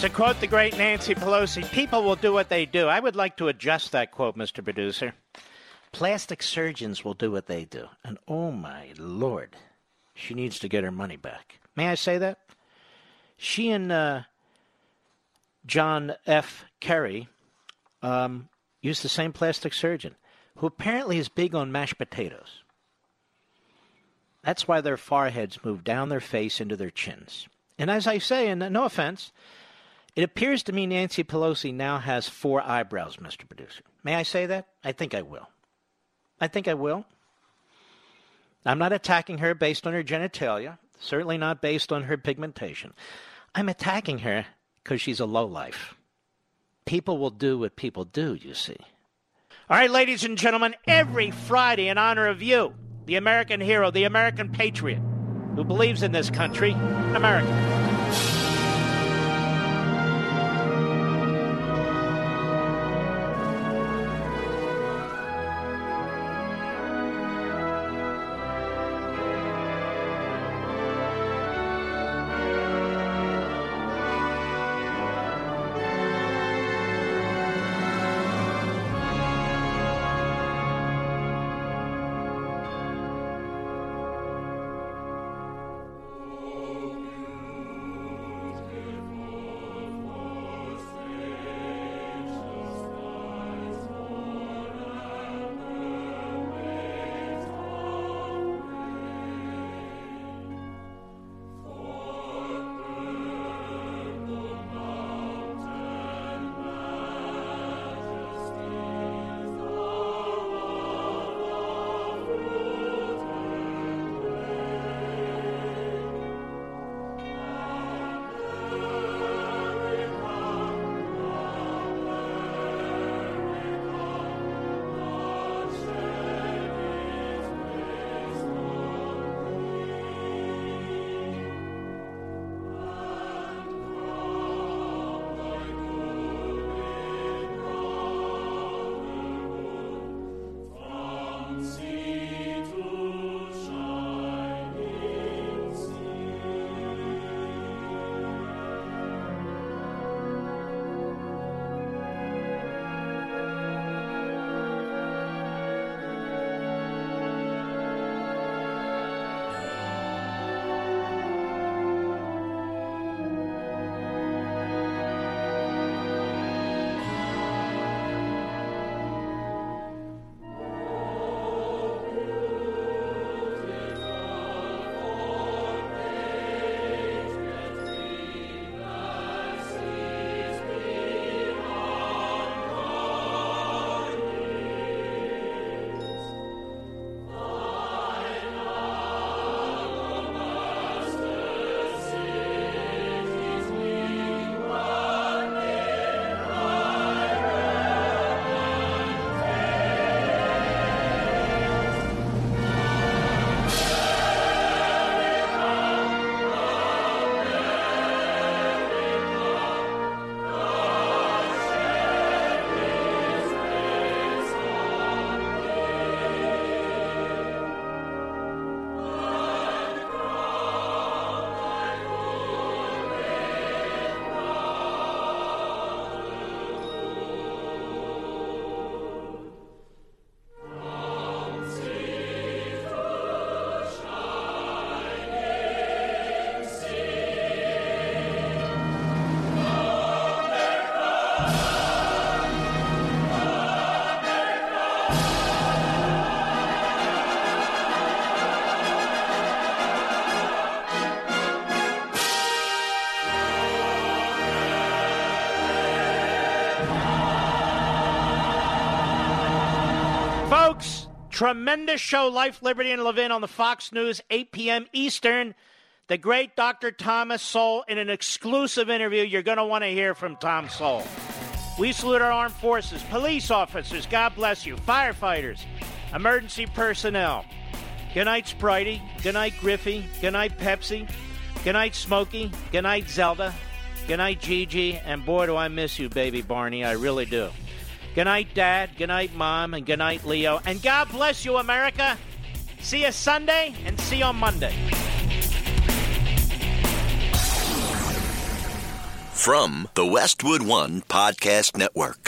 To quote the great Nancy Pelosi, people will do what they do. I would like to adjust that quote, Mr. Producer. Plastic surgeons will do what they do. And oh my Lord, she needs to get her money back. May I say that? She and John F. Kerry used the same plastic surgeon, who apparently is big on mashed potatoes. That's why their foreheads move down their face into their chins. And as I say, and no offense, it appears to me Nancy Pelosi now has four eyebrows, Mr. Producer. May I say that? I think I will. I think I will. I'm not attacking her based on her genitalia, certainly not based on her pigmentation. I'm attacking her because she's a lowlife. People will do what people do, you see. All right, ladies and gentlemen, every Friday in honor of you, the American hero, the American patriot who believes in this country, America. folks. Tremendous show, Life, Liberty, and Levin on the Fox News, 8 p.m. Eastern. The great Dr. Thomas Sowell in an exclusive interview. You're going to want to hear from Tom Sowell. We salute our armed forces, police officers, God bless you, firefighters, emergency personnel. Good night, Spritey. Good night, Griffey. Good night, Pepsi. Good night, Smokey. Good night, Zelda. Good night, Gigi. And boy, do I miss you, baby Barney. I really do. Good night, Dad. Good night, Mom. And good night, Leo. And God bless you, America. See you Sunday and see you on Monday. From the Westwood One Podcast Network.